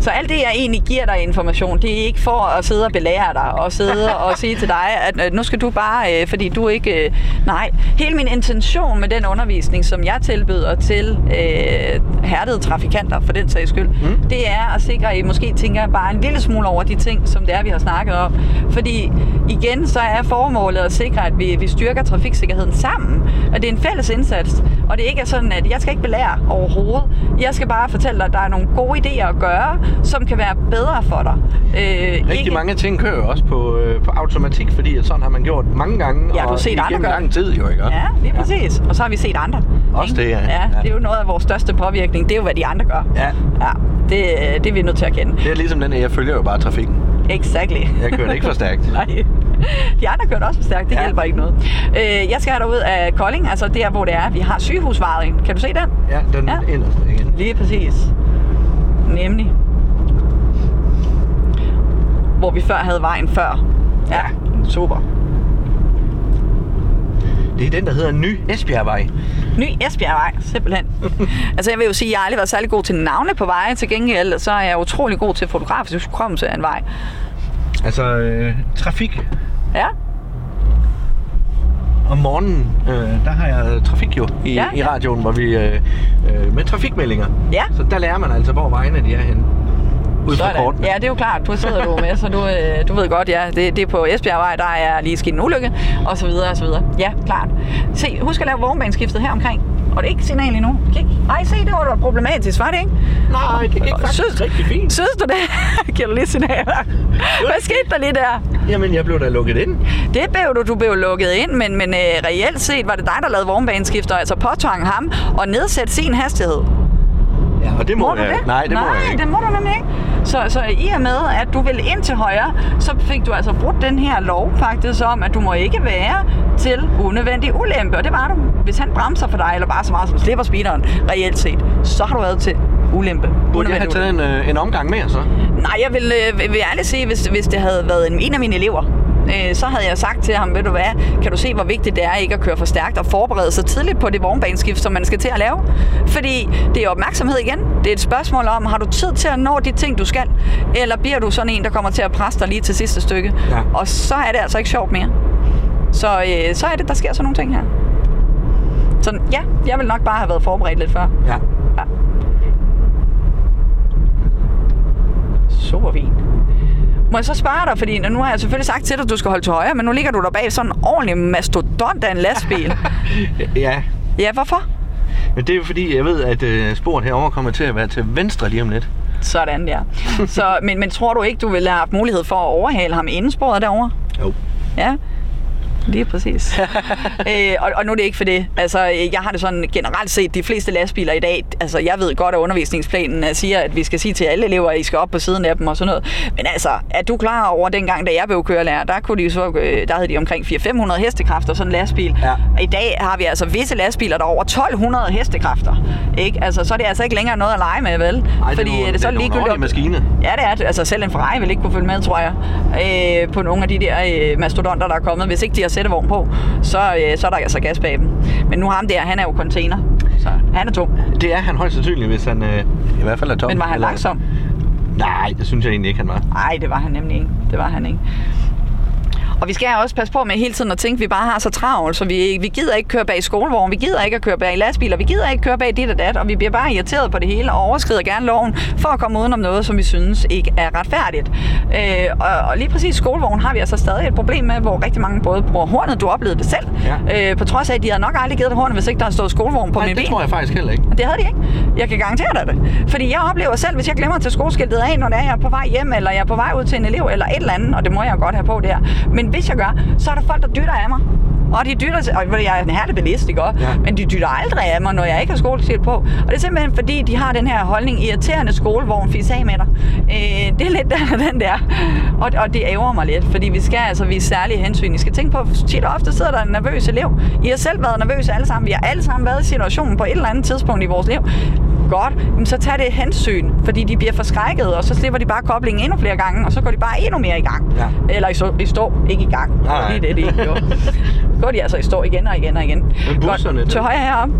Så alt det, jeg egentlig giver dig information, det er ikke for at sidde og belære dig, og sidde og sige til dig, at nu skal du bare, fordi du ikke... Nej, hele min intention med den undervisning, som jeg tilbyder til hærdede trafikanter, for den sags skyld, det er at sikre, at I måske tænker bare en lille smule over de ting, som det er, vi har snakket om. Fordi igen, så er formålet at sikre, at vi styrker trafiksikkerheden sammen, at det er en fælles indsats, og det ikke er sådan, at jeg skal ikke belære overhovedet. Jeg skal bare fortælle dig, at der er nogle gode idéer at gøre, som kan være bedre for dig. Mange ting kører jo også på automatik, fordi at sådan har man gjort mange gange, ja, og igennem lang tid jo, ikke? Ja, lige præcis. Og så har vi set andre. Også det, ja. Ja. Det er jo noget af vores største påvirkning, det er jo, hvad de andre gør. Ja. Ja, det er vi nødt til at kende. Det er ligesom den, jeg følger jo bare trafikken. Exactly. Jeg kører ikke for stærkt. Nej. De andre kører også for stærkt, det hjælper ikke noget. Jeg skal have dig ud af Kolding, altså der, hvor det er. Vi har sygehusvejen. Kan du se den? Ja, den inderste igen. Lige præcis. Nemlig. Hvor vi før havde vejen før. Ja, super. Det er den, der hedder Ny Esbjergvej. Ny Esbjergvej, simpelthen. Altså jeg vil jo sige, at jeg aldrig har været særlig god til navne på veje. Til gengæld så er jeg utrolig god til fotografisk hukommelse af en vej. Altså trafik. Ja. Om morgenen, der har jeg trafik jo i radioen, hvor vi med trafikmeldinger. Ja. Så der lærer man altså, hvor vejene de er henne. Ja, det er jo klart. Du sidder du med, så du ved godt, ja. Det er på Esbjergvej, der er lige sket en ulykke, og så videre, og så videre. Ja, klart. Se, husk at lave vognbaneskiftet her omkring. Og det er ikke signal endnu. Kig. Nej, se, det var problematisk, var det ikke? Nej, det gik faktisk rigtig fint. Synes du det? Giver du lige signaler? Hvad skete der lige der? Jamen, jeg blev da lukket ind. Det blev du. Du blev lukket ind, men reelt set var det dig, der lavede vognbaneskiftet, altså påtvang ham og nedsætte sin hastighed. Ja, og det må jeg ikke. Nej, det må jeg ikke. Det må du nemlig ikke. Så i og med, at du ville ind til højre, så fik du altså brudt den her lov faktisk om, at du må ikke være til unødvendig ulempe. Og det var du. Hvis han bremser for dig, eller bare så meget som slipper speederen, reelt set, så har du været til ulempe. Burde jeg have taget en omgang mere så? Nej, jeg vil ærligt sige, hvis det havde været en af mine elever, så havde jeg sagt til ham, ved du hvad, kan du se, hvor vigtigt det er ikke at køre for stærkt og forberede sig tidligt på det vognbaneskift, som man skal til at lave? Fordi det er opmærksomhed igen. Det er et spørgsmål om, har du tid til at nå de ting, du skal? Eller bliver du sådan en, der kommer til at presse dig lige til sidste stykke? Ja. Og så er det altså ikke sjovt mere. Så er det, der sker sådan nogle ting her. Så ja, jeg ville nok bare have været forberedt lidt før. Ja. Ja. Super fint. Må jeg så spørge dig, fordi nu har jeg selvfølgelig sagt til dig, at du skal holde til højre, men nu ligger du der bag sådan en ordentlig mastodont af en lastbil. Ja. Ja, hvorfor? Men det er jo fordi, jeg ved, at sporet herovre kommer til at være til venstre lige om lidt. Sådan, ja. Så, men tror du ikke, du ville have haft mulighed for at overhale ham inden sporet derovre? Jo. Ja. Lige præcis. Og nu er det ikke for det. Altså, jeg har det sådan generelt set, de fleste lastbiler i dag, altså jeg ved godt, at undervisningsplanen siger, at vi skal sige til alle elever, at I skal op på siden af dem og sådan noget. Men altså, er du klar over dengang, da jeg blev kørelærer, der havde de omkring 400-500 hestekræfter, sådan en lastbil. Ja. I dag har vi altså visse lastbiler, der er over 1200 hestekræfter. Ikke? Altså, så er det altså ikke længere noget at lege med, vel? Ej, fordi det er så nogle ordentlige maskine. Ja, det er det. Altså, selv en Ferrari vil ikke kunne følge med, tror jeg, på nogle af de der mastodonter, der er kommet, hvis ikke de sætte vogn på, så er der altså gas bag dem. Men nu ham der, han er jo container, så han er tung. Det er han højst sandsynligt, hvis han i hvert fald er tom. Men var han langsom? Nej, det synes jeg egentlig ikke, han var. Nej, det var han nemlig ikke. Det var han ikke. Og vi skal også passe på med hele tiden at tænke, at vi bare har så travlt, så vi gider ikke køre bag skolevogn, vi gider ikke at køre bag lastbiler, vi gider ikke køre bag dit og dat, og vi bliver bare irriteret på det hele og overskrider gerne loven for at komme udenom noget, som vi synes ikke er retfærdigt. Og lige præcis skolevogn har vi altså stadig et problem med, hvor rigtig mange både bruger hornet, du oplevede det selv, på trods af, at de havde nok aldrig givet dig hornet, hvis ikke der havde stået skolevogn på min bil. Nej, det tror jeg faktisk heller ikke. Det havde de ikke. Jeg kan garantere dig det. Fordi jeg oplever selv, hvis jeg glemmer at tage skoleskiltet af, når jeg er på vej hjem, eller jeg er på vej ud til en elev, eller et eller andet, og det må jeg godt have på der. Men hvis jeg gør, så er der folk, der dytter af mig. Og de dytter, og jeg er en hertebilist, ikke også? Ja. Men de dytter aldrig af mig, når jeg ikke har skoleskiltet på. Og det er simpelthen fordi, de har den her holdning, irriterende skolevogn, fis af med dig. Det er lidt den der. Og det æver mig lidt, fordi vi skal altså vise særlige hensyn. I skal tænke på, at tit og ofte sidder der en nervøs elev. I har selv været nervøse alle sammen. Vi har alle sammen været i situationen på et eller andet tidspunkt i vores liv. Godt, så tag det hensyn, fordi de bliver forskrækket, og så slipper de bare koblingen endnu flere gange, og så går de bare endnu mere i gang. Ja. Eller i stå, ikke i gang. Nej. Det er det, de gjorde. Går de altså i stå igen og igen og igen. Men busserne... Godt, til højre heroppe.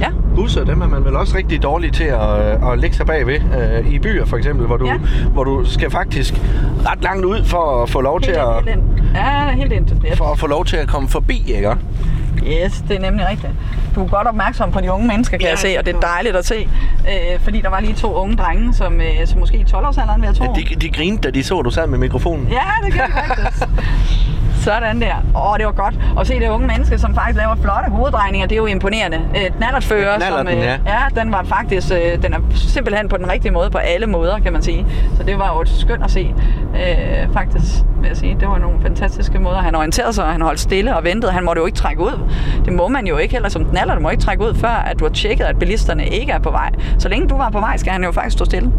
Ja. Busser, dem er man vel også rigtig dårlig til at lægge sig bagved. I byer for eksempel, hvor du skal faktisk ret langt ud for at få lov til at... Helt ind. For at få lov til at komme forbi, ikke? Yes, det er nemlig rigtigt. Du er godt opmærksom på de unge mennesker, kan jeg se, og det er dejligt at se. Fordi der var lige to unge drenge, som måske i 12-årsalderen, vil jeg tro. Ja, de grinede, da de så, du sad med mikrofonen. Ja, det gjorde de faktisk. Sådan der. Åh, det var godt. Og se det unge menneske, som faktisk laver flotte hoveddrejninger, det er jo imponerende. Knallertfører, som ja, den var faktisk, den er simpelthen på den rigtige måde, på alle måder, kan man sige. Så det var jo skønt at se, faktisk, vil jeg sige. Det var nogle fantastiske måder. Han orienterede sig, og han holdt stille og ventede. Han måtte jo ikke trække ud. Det må man jo ikke heller som knallert. Du må ikke trække ud, før at du har tjekket, at bilisterne ikke er på vej. Så længe du var på vej, skal han jo faktisk stå stille.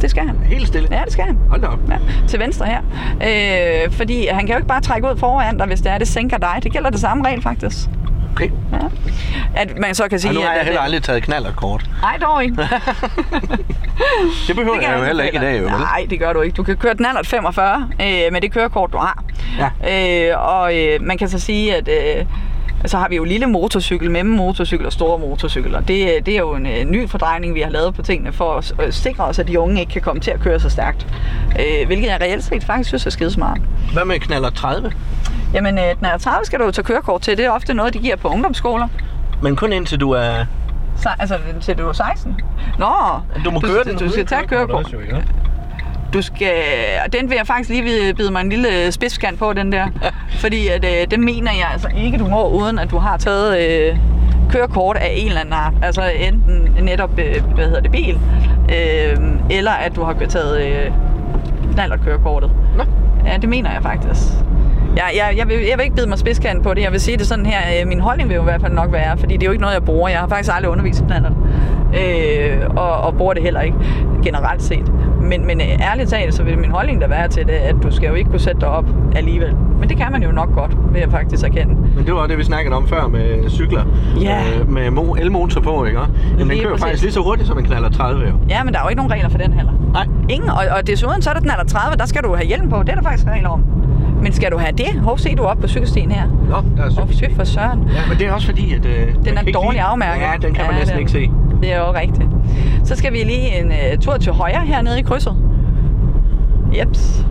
Det skal han. Helt stille? Ja, det skal han. Hold da op. Ja, til venstre her. Fordi han kan jo ikke bare trække ud foran dig, hvis det er, det sænker dig. Det gælder det samme regel, faktisk. Okay. Ja. At man så kan sige... Og nu har jeg heller aldrig taget knallertkort. Nej, dog ikke. Det behøver det jeg jo heller ikke i dag, jo. Nej, det gør du ikke. Du kan køre knallert 45 med det kørekort, du har. Ja. Man kan så sige, at... Så har vi jo lille motorcykel, mellemmotorcykel og store motorcykler. Det er jo en ny fordrejning, vi har lavet på tingene for at sikre os, at de unge ikke kan komme til at køre så stærkt. Hvilket jeg reelt set faktisk synes er skidesmart. Hvad med knallert 30? Jamen, knallert 30 skal du jo tage kørekort til. Det er ofte noget, de giver på ungdomsskoler. Men kun indtil du er... Altså, indtil du er 16? Nå, du må køre den. Du skal tage kørekort. Du skal... Den vil jeg faktisk lige bide mig en lille spidskan på, den der. Fordi at, det mener jeg altså ikke, du må, uden at du har taget kørekort af en eller anden art. Altså enten netop, bil, eller at du har taget knallertkørekortet. Ja, det mener jeg faktisk. Jeg vil ikke bide mig spidskan på det. Jeg vil sige det sådan her. Min holdning vil jo i hvert fald nok være, fordi det er jo ikke noget, jeg bruger. Jeg har faktisk aldrig undervist i knallert. Og bruger det heller ikke, generelt set. Men ærligt talt, så vil min holdning der være til det, at du skal jo ikke kunne sætte dig op alligevel. Men det kan man jo nok godt, vil jeg faktisk erkende. Men det var det, vi snakkede om før med cykler. Ja. Med elmotor på, ikke? Jamen, den kører præcis. Faktisk lige så hurtigt, som en knallert 30. Jo. Ja, men der er jo ikke nogen regler for den heller. Nej. Ingen, og desuden så er der knallert 30, der skal du have hjelm på. Det er der faktisk regler om. Men skal du have det? Hov, se du op på cykelstien her. Nå, der er cykelstien. Fy for søren. Ja, men det er også fordi, at... den er dårlig afmærket. Ja, den kan man næsten ikke se. Det er jo rigtigt. Så skal vi lige en tur til højre hernede i krydset. Jeps.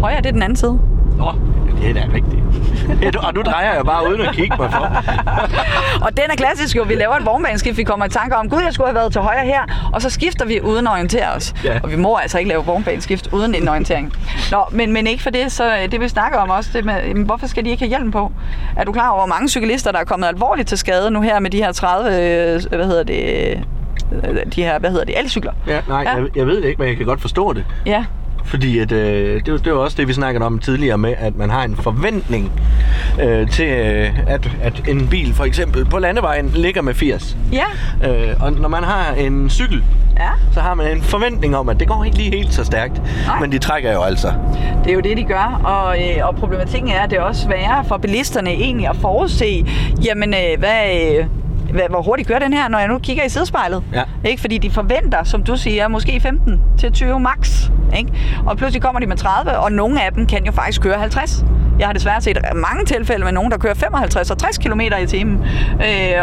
Højre, det er den anden side. Nå, det er da rigtigt. Og nu drejer jeg bare uden at kigge mig for. Og den er klassisk jo. Vi laver et vognbaneskift. Vi kommer i tanker om, gud, jeg skulle have været til højre her. Og så skifter vi uden at orientere os. Ja. Og vi må altså ikke lave vognbaneskift uden en orientering. Nå, men ikke for det. Så det vi snakker om også, det med, hvorfor skal de ikke have hjelm på? Er du klar over, hvor mange cyklister, der er kommet alvorligt til skade nu her med de her 30... De her elcykler? Ja, nej, ja. Jeg ved det ikke, men jeg kan godt forstå det. Ja. Fordi at, det var også det, vi snakkede om tidligere med, at man har en forventning til, at en bil for eksempel på landevejen ligger med 80. Ja. Og når man har en cykel, ja, så har man en forventning om, at det går ikke lige helt så stærkt. Nej. Men de trækker jo altså. Det er jo det, de gør. Og problematikken er, at det er også sværere for bilisterne egentlig at forudse, jamen hvor hurtigt kører den her, når jeg nu kigger i sidespejlet. Ja. Ikke? Fordi de forventer, som du siger, måske 15 til 20 max. Ikke? Og pludselig kommer de med 30, og nogle af dem kan jo faktisk køre 50. Jeg har desværre set mange tilfælde med nogen, der kører 55 og 60 km i timen.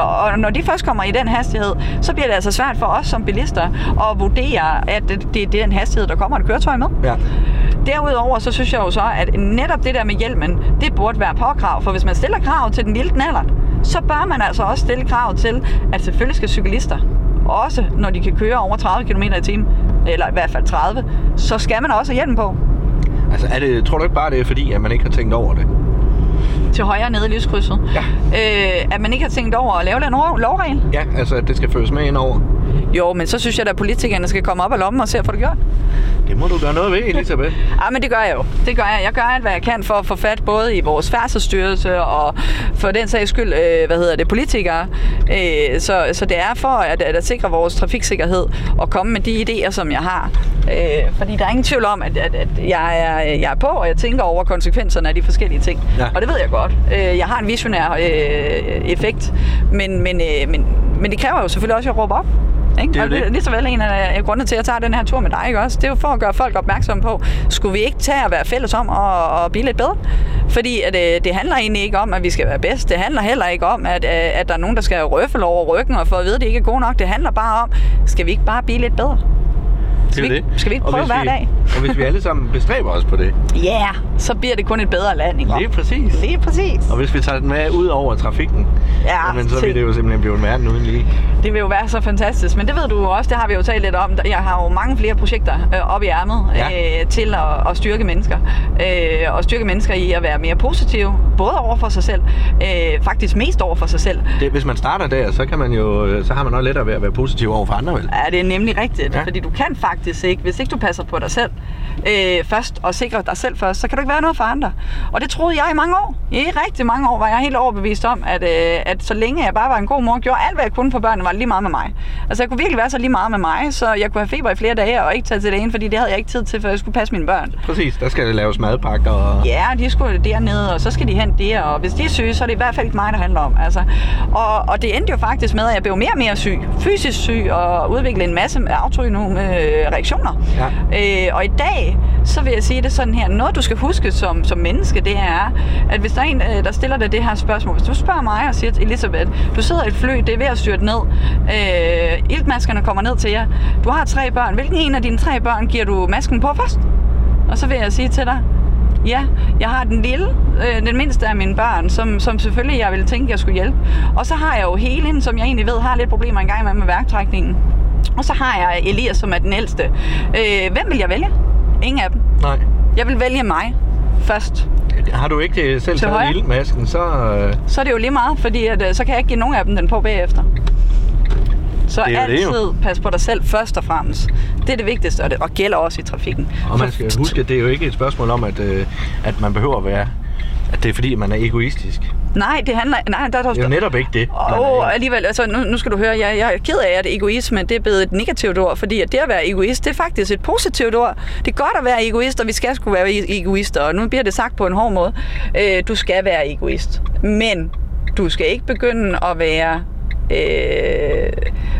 Og når de først kommer i den hastighed, så bliver det altså svært for os som bilister at vurdere, at det er den hastighed, der kommer et køretøj med. Ja. Derudover så synes jeg jo så, at netop det der med hjelmen, det burde være påkrav. For hvis man stiller krav til den lille knallert, så bør man altså også stille krav til, at selvfølgelig skal cyklister, også når de kan køre over 30 km i timen, eller i hvert fald 30, så skal man også have hjelm på. Altså, tror du ikke bare, det er fordi, at man ikke har tænkt over det? Til højre nede i lyskrydset? Ja. At man ikke har tænkt over at lave den lovregel? Ja, altså, at det skal føres med indover. Jo, men så synes jeg da, at politikerne skal komme op af lommen og se, at få det gjort. Det må du gøre noget ved, Elisabeth. Ja, men det gør jeg jo. Det gør jeg. Jeg gør alt, hvad jeg kan for at få fat både i vores færdselsstyrelse og for den sags skyld, politikere. Så det er for at sikre vores trafiksikkerhed og komme med de idéer, som jeg har. Fordi der er ingen tvivl om, at jeg er på, og jeg tænker over konsekvenserne af de forskellige ting. Ja. Og det ved jeg godt. Jeg har en visionær effekt, men det kræver jo selvfølgelig også, at jeg råber op. Det er det. Lige så vel en af grundene til, at jeg tager den her tur med dig, ikke også? Det er jo for at gøre folk opmærksomme på, skulle vi ikke tage at være fælles om og blive lidt bedre? Fordi at, det handler egentlig ikke om, at vi skal være bedst. Det handler heller ikke om, at der er nogen, der skal røffel over ryggen og for at vide, at det ikke er godt nok. Det handler bare om, skal vi ikke bare blive lidt bedre? Skal vi ikke prøve hver dag? Og hvis vi alle sammen bestræber os på det. Ja, yeah, så bliver det kun et bedre land, ikke? Lige præcis. Og hvis vi tager den med ud over trafikken, men så vil det jo simpelthen blive en verden uden lige. Det vil jo være så fantastisk, men det ved du også, det har vi jo talt lidt om. Jeg har jo mange flere projekter op i ærmet til at styrke mennesker. Og styrke mennesker i at være mere positive, både over for sig selv, faktisk mest over for sig selv. Det, hvis man starter der, så kan man jo, så har man også lettere ved at være positiv over for andre, vel? Ja, det er nemlig rigtigt, fordi du kan faktisk ikke, hvis ikke du passer på dig selv først og sikrer dig selv først, så kan du ikke være noget for andre. Og det troede jeg i mange år. I rigtig mange år var jeg helt overbevist om, at så længe jeg bare var en god mor, gjorde alt hvad jeg kunne for børnene, var lige meget med mig. Altså jeg kunne virkelig være så lige meget med mig, så jeg kunne have feber i flere dage og ikke tage til det ene, fordi det havde jeg ikke tid til, for jeg skulle passe mine børn. Præcis, der skal det laves madpakker og... Ja, de skulle dernede, og så skal de hen der, og hvis de er syge, så er det i hvert fald ikke mig, der handler om. Altså. Og det endte jo faktisk med, at jeg blev mere og mere syg, fysisk syg, og udviklede en masse autoimmune reaktioner. Ja. Og i dag, så vil jeg sige det sådan her, noget du skal huske som menneske, det er, at hvis der er en, der stiller dig det her spørgsmål, hvis du spørger mig og siger til Elisabeth, du sidder i et fly, det er ved at styrte ned, iltmaskerne kommer ned til jer, du har 3 børn, hvilken en af dine 3 børn giver du masken på først? Og så vil jeg sige til dig, ja, jeg har den lille, den mindste af mine børn, som selvfølgelig jeg ville tænke, jeg skulle hjælpe. Og så har jeg jo Helen, som jeg egentlig ved har lidt problemer engang med værktrækningen. Og så har jeg Elias, som er den ældste. Hvem vil jeg vælge? Ingen af dem. Nej. Jeg vil vælge mig først. Har du ikke selv taget iltmasken, så er det jo lige meget, fordi at, så kan jeg ikke give nogen af dem den på bagefter. Så altid pas på dig selv først og fremmest. Det er det vigtigste, og gælder også i trafikken. Og man skal huske, at det er jo ikke et spørgsmål om, at man behøver at være... At det er fordi, man er egoistisk. Nej, det handler... Nej, der det er jo netop ikke det. Alligevel, altså nu skal du høre, jeg er ked af, at egoisme det er blevet et negativt ord, fordi at det at være egoist, det er faktisk et positivt ord. Det er godt at være egoist, og vi skal sgu være egoister, og nu bliver det sagt på en hård måde. Du skal være egoist, men du skal ikke begynde at være...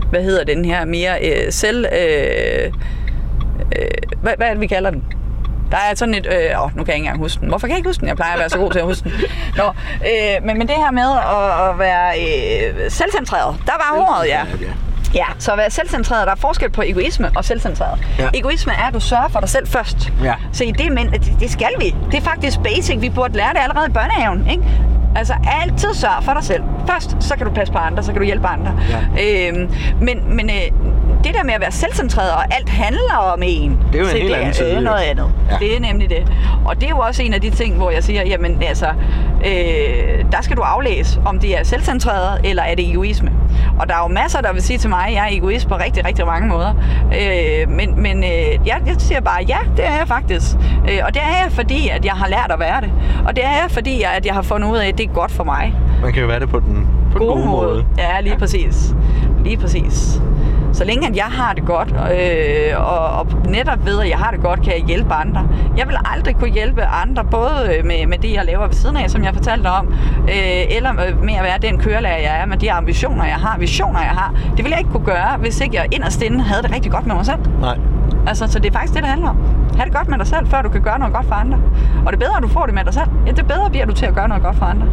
hvad hedder den her mere selv... hvad er det, vi kalder den? Der er sådan et... nu kan jeg ikke engang huske den. Hvorfor kan jeg ikke huske den? Jeg plejer at være så god til at huske den. Nå, men det her med at være selvcentreret, der var ordet, ja. Ja, så at være selvcentreret, der er forskel på egoisme og selvcentreret. Ja. Egoisme er, at du sørger for dig selv først. Ja. Så i det, men det skal vi. Det er faktisk basic. Vi burde lære det allerede i børnehaven, ikke? Altså altid sørg for dig selv. Først, så kan du passe på andre, så kan du hjælpe andre. Ja. Men det der med at være selvcentreret, og alt handler om en, det er jo en helt anden side, noget andet. Ja. Det er nemlig det. Og det er jo også en af de ting, hvor jeg siger, jamen altså, der skal du aflæse, om det er selvcentreret, eller er det egoisme. Og der er jo masser, der vil sige til mig, at jeg er egoist på rigtig, rigtig mange måder. Jeg siger bare, ja, det er jeg faktisk. Og det er jeg, fordi at jeg har lært at være det. Og det er jeg, fordi at jeg har fundet ud af, at det er godt for mig. Man kan jo være det på den gode måde. Ja, lige præcis. Lige præcis. Så længe at jeg har det godt, og netop ved, at jeg har det godt, kan jeg hjælpe andre. Jeg vil aldrig kunne hjælpe andre, både med det, jeg laver ved siden af, som jeg fortalte dig om, eller med at være den kørelærer, jeg er, med de ambitioner, jeg har, visioner, jeg har. Det ville jeg ikke kunne gøre, hvis ikke jeg inderst inde havde det rigtig godt med mig selv. Nej. Altså, så det er faktisk det, det handler om. Ha' det godt med dig selv, før du kan gøre noget godt for andre. Og det bedre, du får det med dig selv, ja, det bedre bliver du til at gøre noget godt for andre.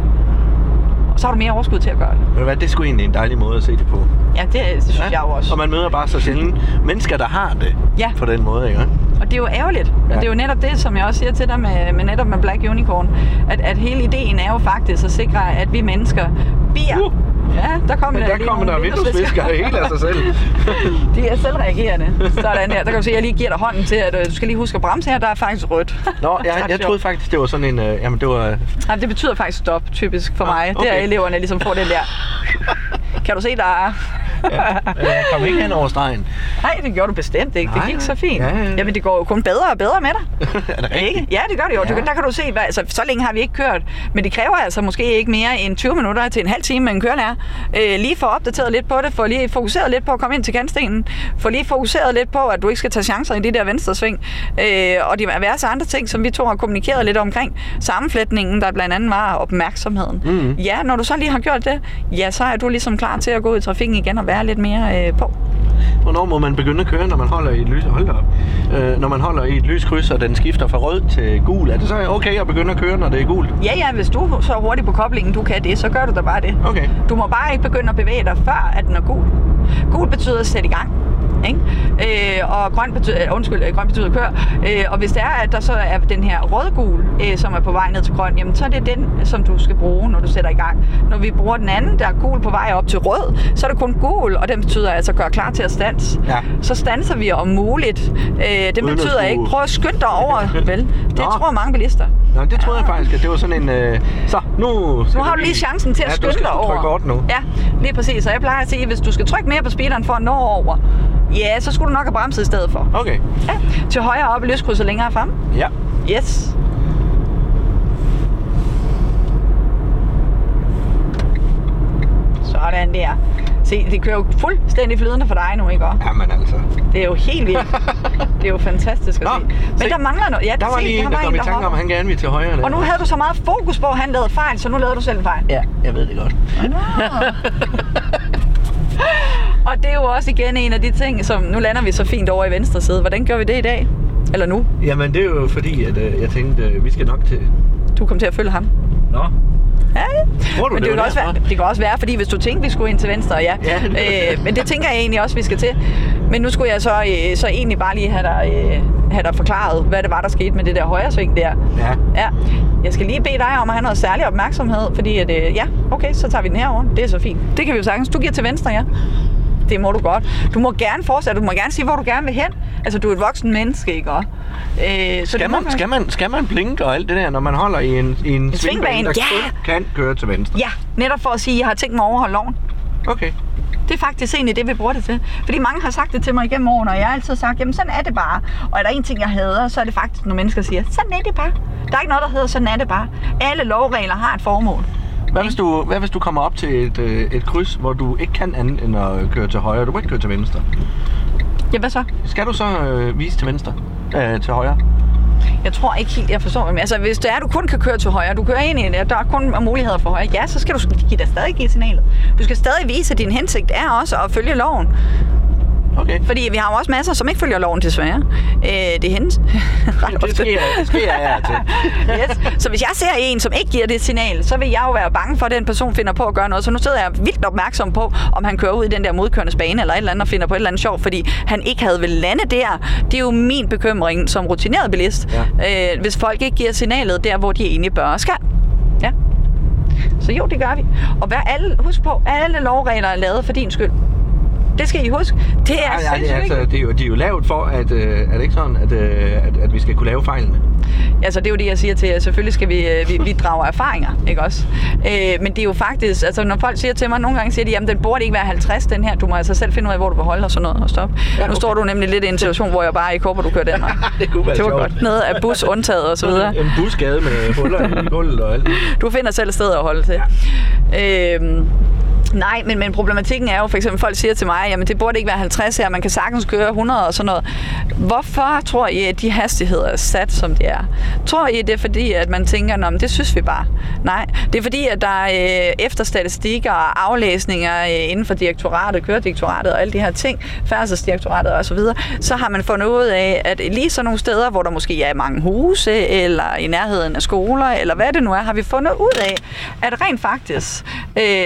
Så har du mere overskud til at gøre det. Det er sgu egentlig en dejlig måde at se det på. Ja, det synes jeg jo også. Og man møder bare så sjældent mennesker, der har det på den måde, ikke? Og det er jo ærgerligt. Ja. Og det er jo netop det, som jeg også siger til dig med Black Unicorn, at hele ideen er jo faktisk at sikre, at vi mennesker bliver... Ja, der kommer der vinduesviskere helt af sig selv. De er selvreagerende. Sådan der. Der kan du se, at jeg lige giver dig hånden til, at du skal lige huske at bremse her. Der er faktisk rødt. Nå, jeg troede faktisk, det var sådan en... jamen, det var... Jamen, det betyder faktisk stop, typisk for mig. Okay. Det er eleverne ligesom får den der... Kan du se, der er... Jeg kom ikke hen over stregen. Nej, det gjorde du bestemt ikke. Nej, det gik så fint. Ja. Jamen, det går jo kun bedre og bedre med dig. Er det rigtigt? Ja, det gør det jo. Ja. Der kan du se, altså, så længe har vi ikke kørt. Men det kræver altså måske ikke mere end 20 minutter til en halv time med en kørelærer. Lige få opdateret lidt på det. Få lige fokuseret lidt på at komme ind til kantstenen. Få lige fokuseret lidt på, at du ikke skal tage chancer i de der venstresving. Og de værste andre ting, som vi to har kommunikeret lidt omkring. Sammenflætningen, der blandt andet var opmærksomheden. Mm-hmm. Ja, når du så lige har gjort det, ja, så er du ligesom klar til at gå ud i trafikken igen og være lidt mere på. Hvornår må man begynde at køre, når man holder i et lys? Hold op. Når man holder i et lyskryds, og den skifter fra rød til gul, er det så okay at begynde at køre, når det er gult? Ja, hvis du så hurtigt på koblingen, du kan det, så gør du da bare det. Okay. Du må bare ikke begynde at bevæge dig, før at den er gul. Gul betyder at sætte i gang. ikke? Og grøn betyder kør. Og hvis det er, at der så er den her rødgul, som er på vej ned til grøn, jamen så er det den, som du skal bruge, når du sætter i gang. Når vi bruger den anden, der er gul på vej op til rød, så er det kun gul, og den betyder altså gør klar til at stands. Ja. Så standser vi om muligt. Det betyder ikke, prøv at skynde dig over, vel? Det tror mange bilister. Nå, det troede jeg faktisk, at det var sådan en... Så, nu har du lige chancen til at skynde dig over. Ja, du skal trykke over nu. Ja, lige præcis. Og jeg plejer at sige, at hvis du skal trykke mere på speederen for at nå over, ja, så skulle du nok have bremset i stedet for. Okay. Ja, til højre op i lyskrydset længere frem. Ja. Yes. Sådan der. Se, det kører jo fuldstændig flydende for dig nu, ikke? Jamen altså. Det er jo helt vildt. Det er jo fantastisk at se. Men se, der mangler noget. Ja, der var lige en, der kom i tanke om, at han gerne ville til højre. Og nu havde du så meget fokus på, at han lavede fejl, så nu lavede du selv en fejl. Ja, jeg ved det godt. Og det er jo også igen en af de ting, som nu lander vi så fint over i venstre side. Hvordan gør vi det i dag? Eller nu? Jamen det er jo fordi, at jeg tænkte, vi skal nok til... Du kom til at følge ham. Nå. Ja, men det kan også være, fordi hvis du tænkte, vi skulle ind til venstre, ja. Men det tænker jeg egentlig også, vi skal til. Men nu skulle jeg så egentlig bare lige have dig forklaret, hvad det var, der skete med det der højre sving der. Ja. Jeg skal lige bede dig om at have noget særlig opmærksomhed, fordi at, ja, okay, så tager vi den herover. Det er så fint. Det kan vi jo sagtens. Du giver til venstre, ja. Det må du godt. Du må gerne fortsætte. Du må gerne sige, hvor du gerne vil hen. Altså, du er et voksen menneske, ikke? Skal man blinke og alt det der, når man holder i en svingbane, der kan køre til venstre? Ja, netop for at sige, at jeg har tænkt mig at overholde loven. Okay. Det er faktisk egentlig det, vi bruger det til. Fordi mange har sagt det til mig igennem årene, og jeg har altid sagt, jamen sådan er det bare. Og er der en ting, jeg hader, så er det faktisk, når mennesker siger, sådan er det bare. Der er ikke noget, der hedder, sådan er det bare. Alle lovregler har et formål. Hvad hvis du kommer op til et kryds, hvor du ikke kan andet end at køre til højre? Du må ikke køre til venstre. Ja, hvad så? Skal du så vise til venstre? Til højre? Jeg tror ikke helt, jeg forstår mig. Altså, hvis det er, du kun kan køre til højre, du kører ind i det, der er kun muligheder for højre, ja, så skal du stadig give signalet. Du skal stadig vise, at din hensigt er også at følge loven. Okay. Fordi vi har jo også masser, som ikke følger loven desværre. Det er hendes. Det sker jeg til. Yes. Så hvis jeg ser en, som ikke giver det signal, så vil jeg jo være bange for, at den person finder på at gøre noget. Så nu sidder jeg vildt opmærksom på, om han kører ud i den der modkørende bane eller et eller andet og finder på et eller andet sjov, fordi han ikke havde vel lande der. Det er jo min bekymring som rutineret bilist. Ja. Hvis folk ikke giver signalet der, hvor de egentlig bør og skal. Ja. Så jo, det gør vi. Og husk på, alle lovregler er lavet for din skyld. Det skal I huske. Det er det er jo lavet for, at er det ikke sådan, at vi skal kunne lave fejlene? Altså, det er jo det, jeg siger til jer. Selvfølgelig skal vi drage erfaringer, ikke også? Men det er jo faktisk, altså når folk siger til mig, nogle gange siger de, jamen den burde ikke være 50, den her. Du må altså selv finde ud af, hvor du vil holde og sådan noget og stoppe. Ja, okay. Nu står du nemlig lidt i en situation, hvor jeg bare ikke håber, du kører den vej. Det kunne være sjovt. Det var godt. Nede af bus undtaget og så videre. En busgade med huller i gulvet og alt. Du finder selv sted at holde til. Ja. Nej, men problematikken er jo for eksempel, folk siger til mig, jamen det burde ikke være 50 her, man kan sagtens køre 100 og sådan noget. Hvorfor tror I, at de hastigheder er sat, som de er? Tror I, det er fordi, at man tænker, nå, men det synes vi bare? Nej, det er fordi, at der efter statistikker og aflæsninger inden for direktoratet, køredirektoratet og alle de her ting, færdselsdirektoratet og så videre, så har man fundet ud af, at lige sådan nogle steder, hvor der måske er mange huse, eller i nærheden af skoler, eller hvad det nu er, har vi fundet ud af, at rent faktisk,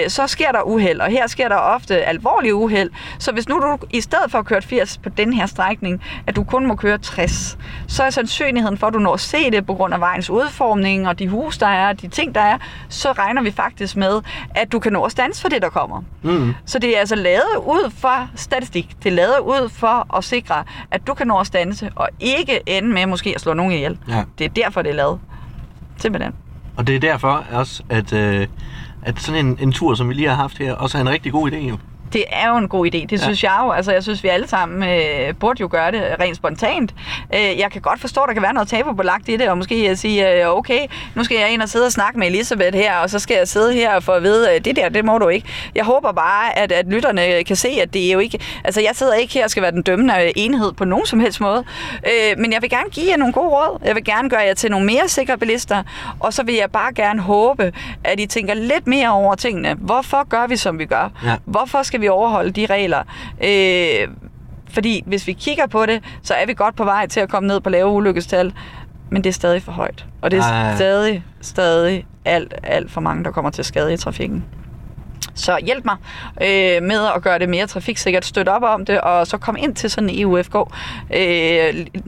så sker der uheld, og her sker der ofte alvorlige uheld. Så hvis nu du i stedet for at køre 80 på den her strækning, at du kun må køre 60, så er sandsynligheden for, at du når at se det på grund af vejens udformning og de hus, der er, de ting, der er, så regner vi faktisk med, at du kan nå at standse for det, der kommer. Mm. Så det er altså lavet ud for statistik. Det er lavet ud for at sikre, at du kan nå at standse og ikke ende med måske at slå nogen ihjel. Ja. Det er derfor, det er lavet. Simpelthen. Og det er derfor også, at sådan en tur, som vi lige har haft her, også er en rigtig god idé jo. Det er jo en god idé, det synes jeg jo. Altså, jeg synes, vi alle sammen burde jo gøre det rent spontant. Jeg kan godt forstå, at der kan være noget tabubelagt i det, og måske jeg sige, okay, nu skal jeg ind og sidde og snakke med Elisabeth her, og så skal jeg sidde her for at vide, det der, det må du ikke. Jeg håber bare, at lytterne kan se, at det er jo ikke... Altså, jeg sidder ikke her og skal være den dømmende enhed på nogen som helst måde, men jeg vil gerne give jer nogle gode råd. Jeg vil gerne gøre jer til nogle mere sikre bilister, og så vil jeg bare gerne håbe, at I tænker lidt mere over tingene. Hvorfor gør vi, som vi gør? Ja. Hvorfor skal vi overholde de regler? Fordi hvis vi kigger på det, så er vi godt på vej til at komme ned på lave ulykkestal, men det er stadig for højt. Og det er stadig alt for mange, der kommer til skade i trafikken. Så hjælp mig med at gøre det mere trafiksikkert, støtte op om det, og så kom ind til sådan en EUFK.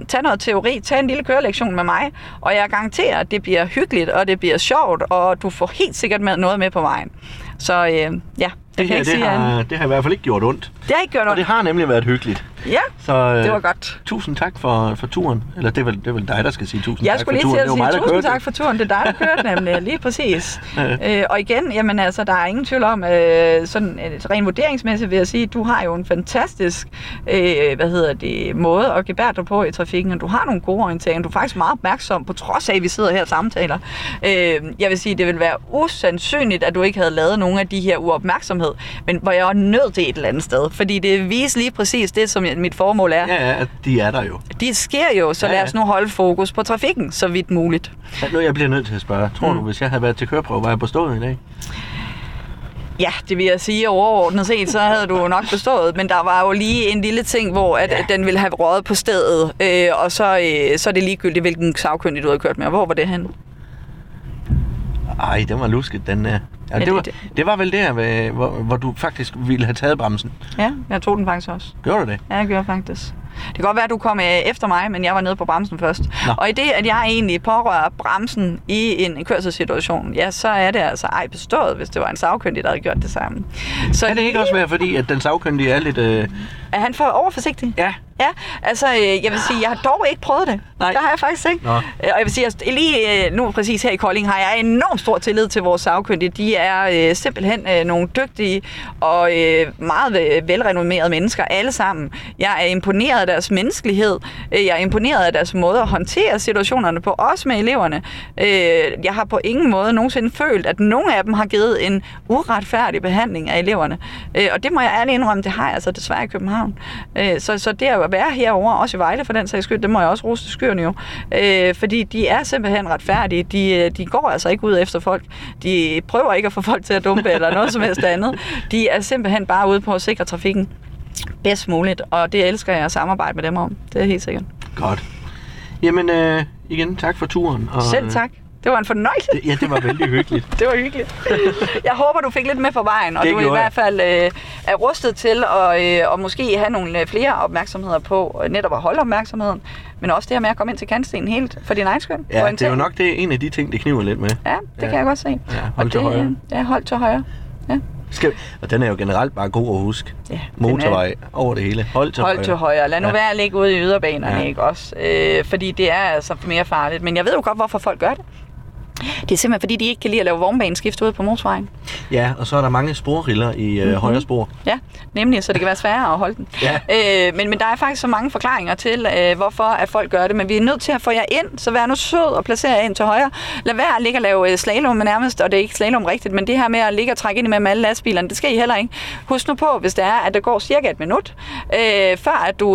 Tag noget teori, tag en lille kørelektion med mig, og jeg garanterer, at det bliver hyggeligt, og det bliver sjovt, og du får helt sikkert med noget med på vejen. Så ja. Det har i hvert fald ikke gjort ondt. Det har ikke gjort ondt. Og det har nemlig været hyggeligt. Ja, så, det var godt. Tusind tak for turen. Eller det er vel dig, der skal sige tusind tak for turen. Jeg skulle lige til at sige tusind tak for turen. Det er dig, der kørte nemlig. Lige præcis. Og igen, jamen altså, der er ingen tvivl om, sådan rent vurderingsmæssigt vil jeg sige, du har jo en fantastisk måde at gebære dig på i trafikken, og du har nogle gode orienteringer. Du er faktisk meget opmærksom, på trods af, at vi sidder her og samtaler. Jeg vil sige, det vil være usandsynligt, at du ikke havde lavet nogle af de her uopmærksomheder, men hvor jeg er nødt til et eller andet sted, fordi det viser lige præcis det, som mit formål er. Ja, de er der jo. De sker jo, så lad os nu holde fokus på trafikken, så vidt muligt. Ja, nu jeg bliver nødt til at spørge, tror du, hvis jeg havde været til køreprøve, var jeg bestået i dag? Ja, det vil jeg sige overordnet set, så havde du nok bestået, men der var jo lige en lille ting, hvor at den ville have røget på stedet, og så er det ligegyldigt, hvilken sagkyndig du havde kørt med, og hvor var det henne? Ej, den var lusket, den der. Ja, det var vel der, hvor du faktisk ville have taget bremsen. Ja, jeg tog den faktisk også. Gjorde du det? Ja, jeg gjorde faktisk. Det kan godt være, at du kom efter mig, men jeg var nede på bremsen først. Nå. Og i det, at jeg egentlig pårører bremsen i en kørselssituation, ja, så er det altså bestået, hvis det var en sagkyndig, der havde gjort det samme. Så kan det ikke også være, fordi at den sagkyndige er lidt... Er han for overforsigtig? Ja. Ja, altså jeg vil sige, jeg har dog ikke prøvet det. Nej. Det har jeg faktisk ikke. Nå. Og jeg vil sige, at lige nu præcis her i Kolding har jeg enormt stor tillid til vores sagkyndige. De er simpelthen nogle dygtige og meget velrenommerede mennesker, alle sammen. Jeg er imponeret af deres menneskelighed. Jeg er imponeret af deres måde at håndtere situationerne på, også med eleverne. Jeg har på ingen måde nogensinde følt, at nogle af dem har givet en uretfærdig behandling af eleverne. Og det må jeg ærligt indrømme, det har jeg altså desværre i København. Så det er jo at være herovre, også i Vejle for den sags skyld, det må jeg også rose til skyerne jo. Fordi de er simpelthen retfærdige. De går altså ikke ud efter folk. De prøver ikke at få folk til at dumpe eller noget som helst andet. De er simpelthen bare ude på at sikre trafikken bedst muligt, og det elsker jeg at samarbejde med dem om. Det er helt sikkert. Godt. Jamen, igen, tak for turen. Og, selv tak. Det var en fornøjelse. Ja, det var vældig hyggeligt. Det var hyggeligt. Jeg håber, du fik lidt med på vejen, og det du i hvert fald er rustet til at måske have nogle flere opmærksomheder på, netop at holde opmærksomheden, men også det her med at komme ind til kantstenen helt for din egen skyld. Ja, det er jo nok det, en af de ting, det kniver lidt med. Ja, det kan jeg godt se. Ja, hold til højre. Ja, hold til højre. Ja. Og den er jo generelt bare god at huske. Ja, motorvej over det hele. Hold til højre. Lad nu være at ligge ude i yderbanerne, ikke også? Fordi det er altså mere farligt. Men jeg ved jo godt, hvorfor folk gør det. Det er simpelthen, fordi de ikke kan lide at lave vognbaneskift ude på motorvejen. Ja, og så er der mange sporriller i højre spor. Ja, nemlig, så det kan være sværere at holde den. Ja. Men der er faktisk så mange forklaringer til, hvorfor at folk gør det. Men vi er nødt til at få jer ind, så vær nu sød og placer jer ind til højre. Lad være at ligge og lave slalom nærmest, og det er ikke slalom rigtigt, men det her med at ligge og trække ind imellem alle lastbilerne, det skal I heller ikke. Husk nu på, hvis det er, at der går cirka et minut, før at du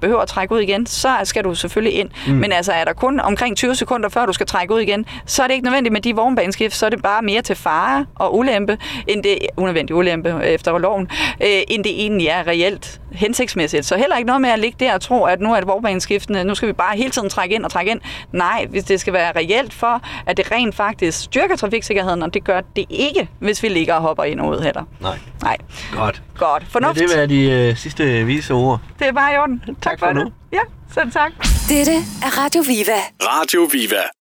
behøver at trække ud igen, så skal du selvfølgelig ind. Men altså, er der kun omkring 20 sekunder, før du skal trække ud igen, så er det ikke nødvendigt med de vognbaneskift, så er det bare mere til fare og ulempe, end det unødvendig ulempe efter loven, end det egentlig er reelt hensigtsmæssigt. Så heller ikke noget med at ligge der og tro, at nu er det vognbaneskiftene, nu skal vi bare hele tiden trække ind. Nej, hvis det skal være reelt for, at det rent faktisk styrker trafiksikkerheden, og det gør det ikke, hvis vi ligger og hopper ind og ud heller. Nej. Godt. Fornuft. Men det var de sidste vise ord. Det var i orden. Tak for nu. Ja, selv tak. Dette er Radio Viva.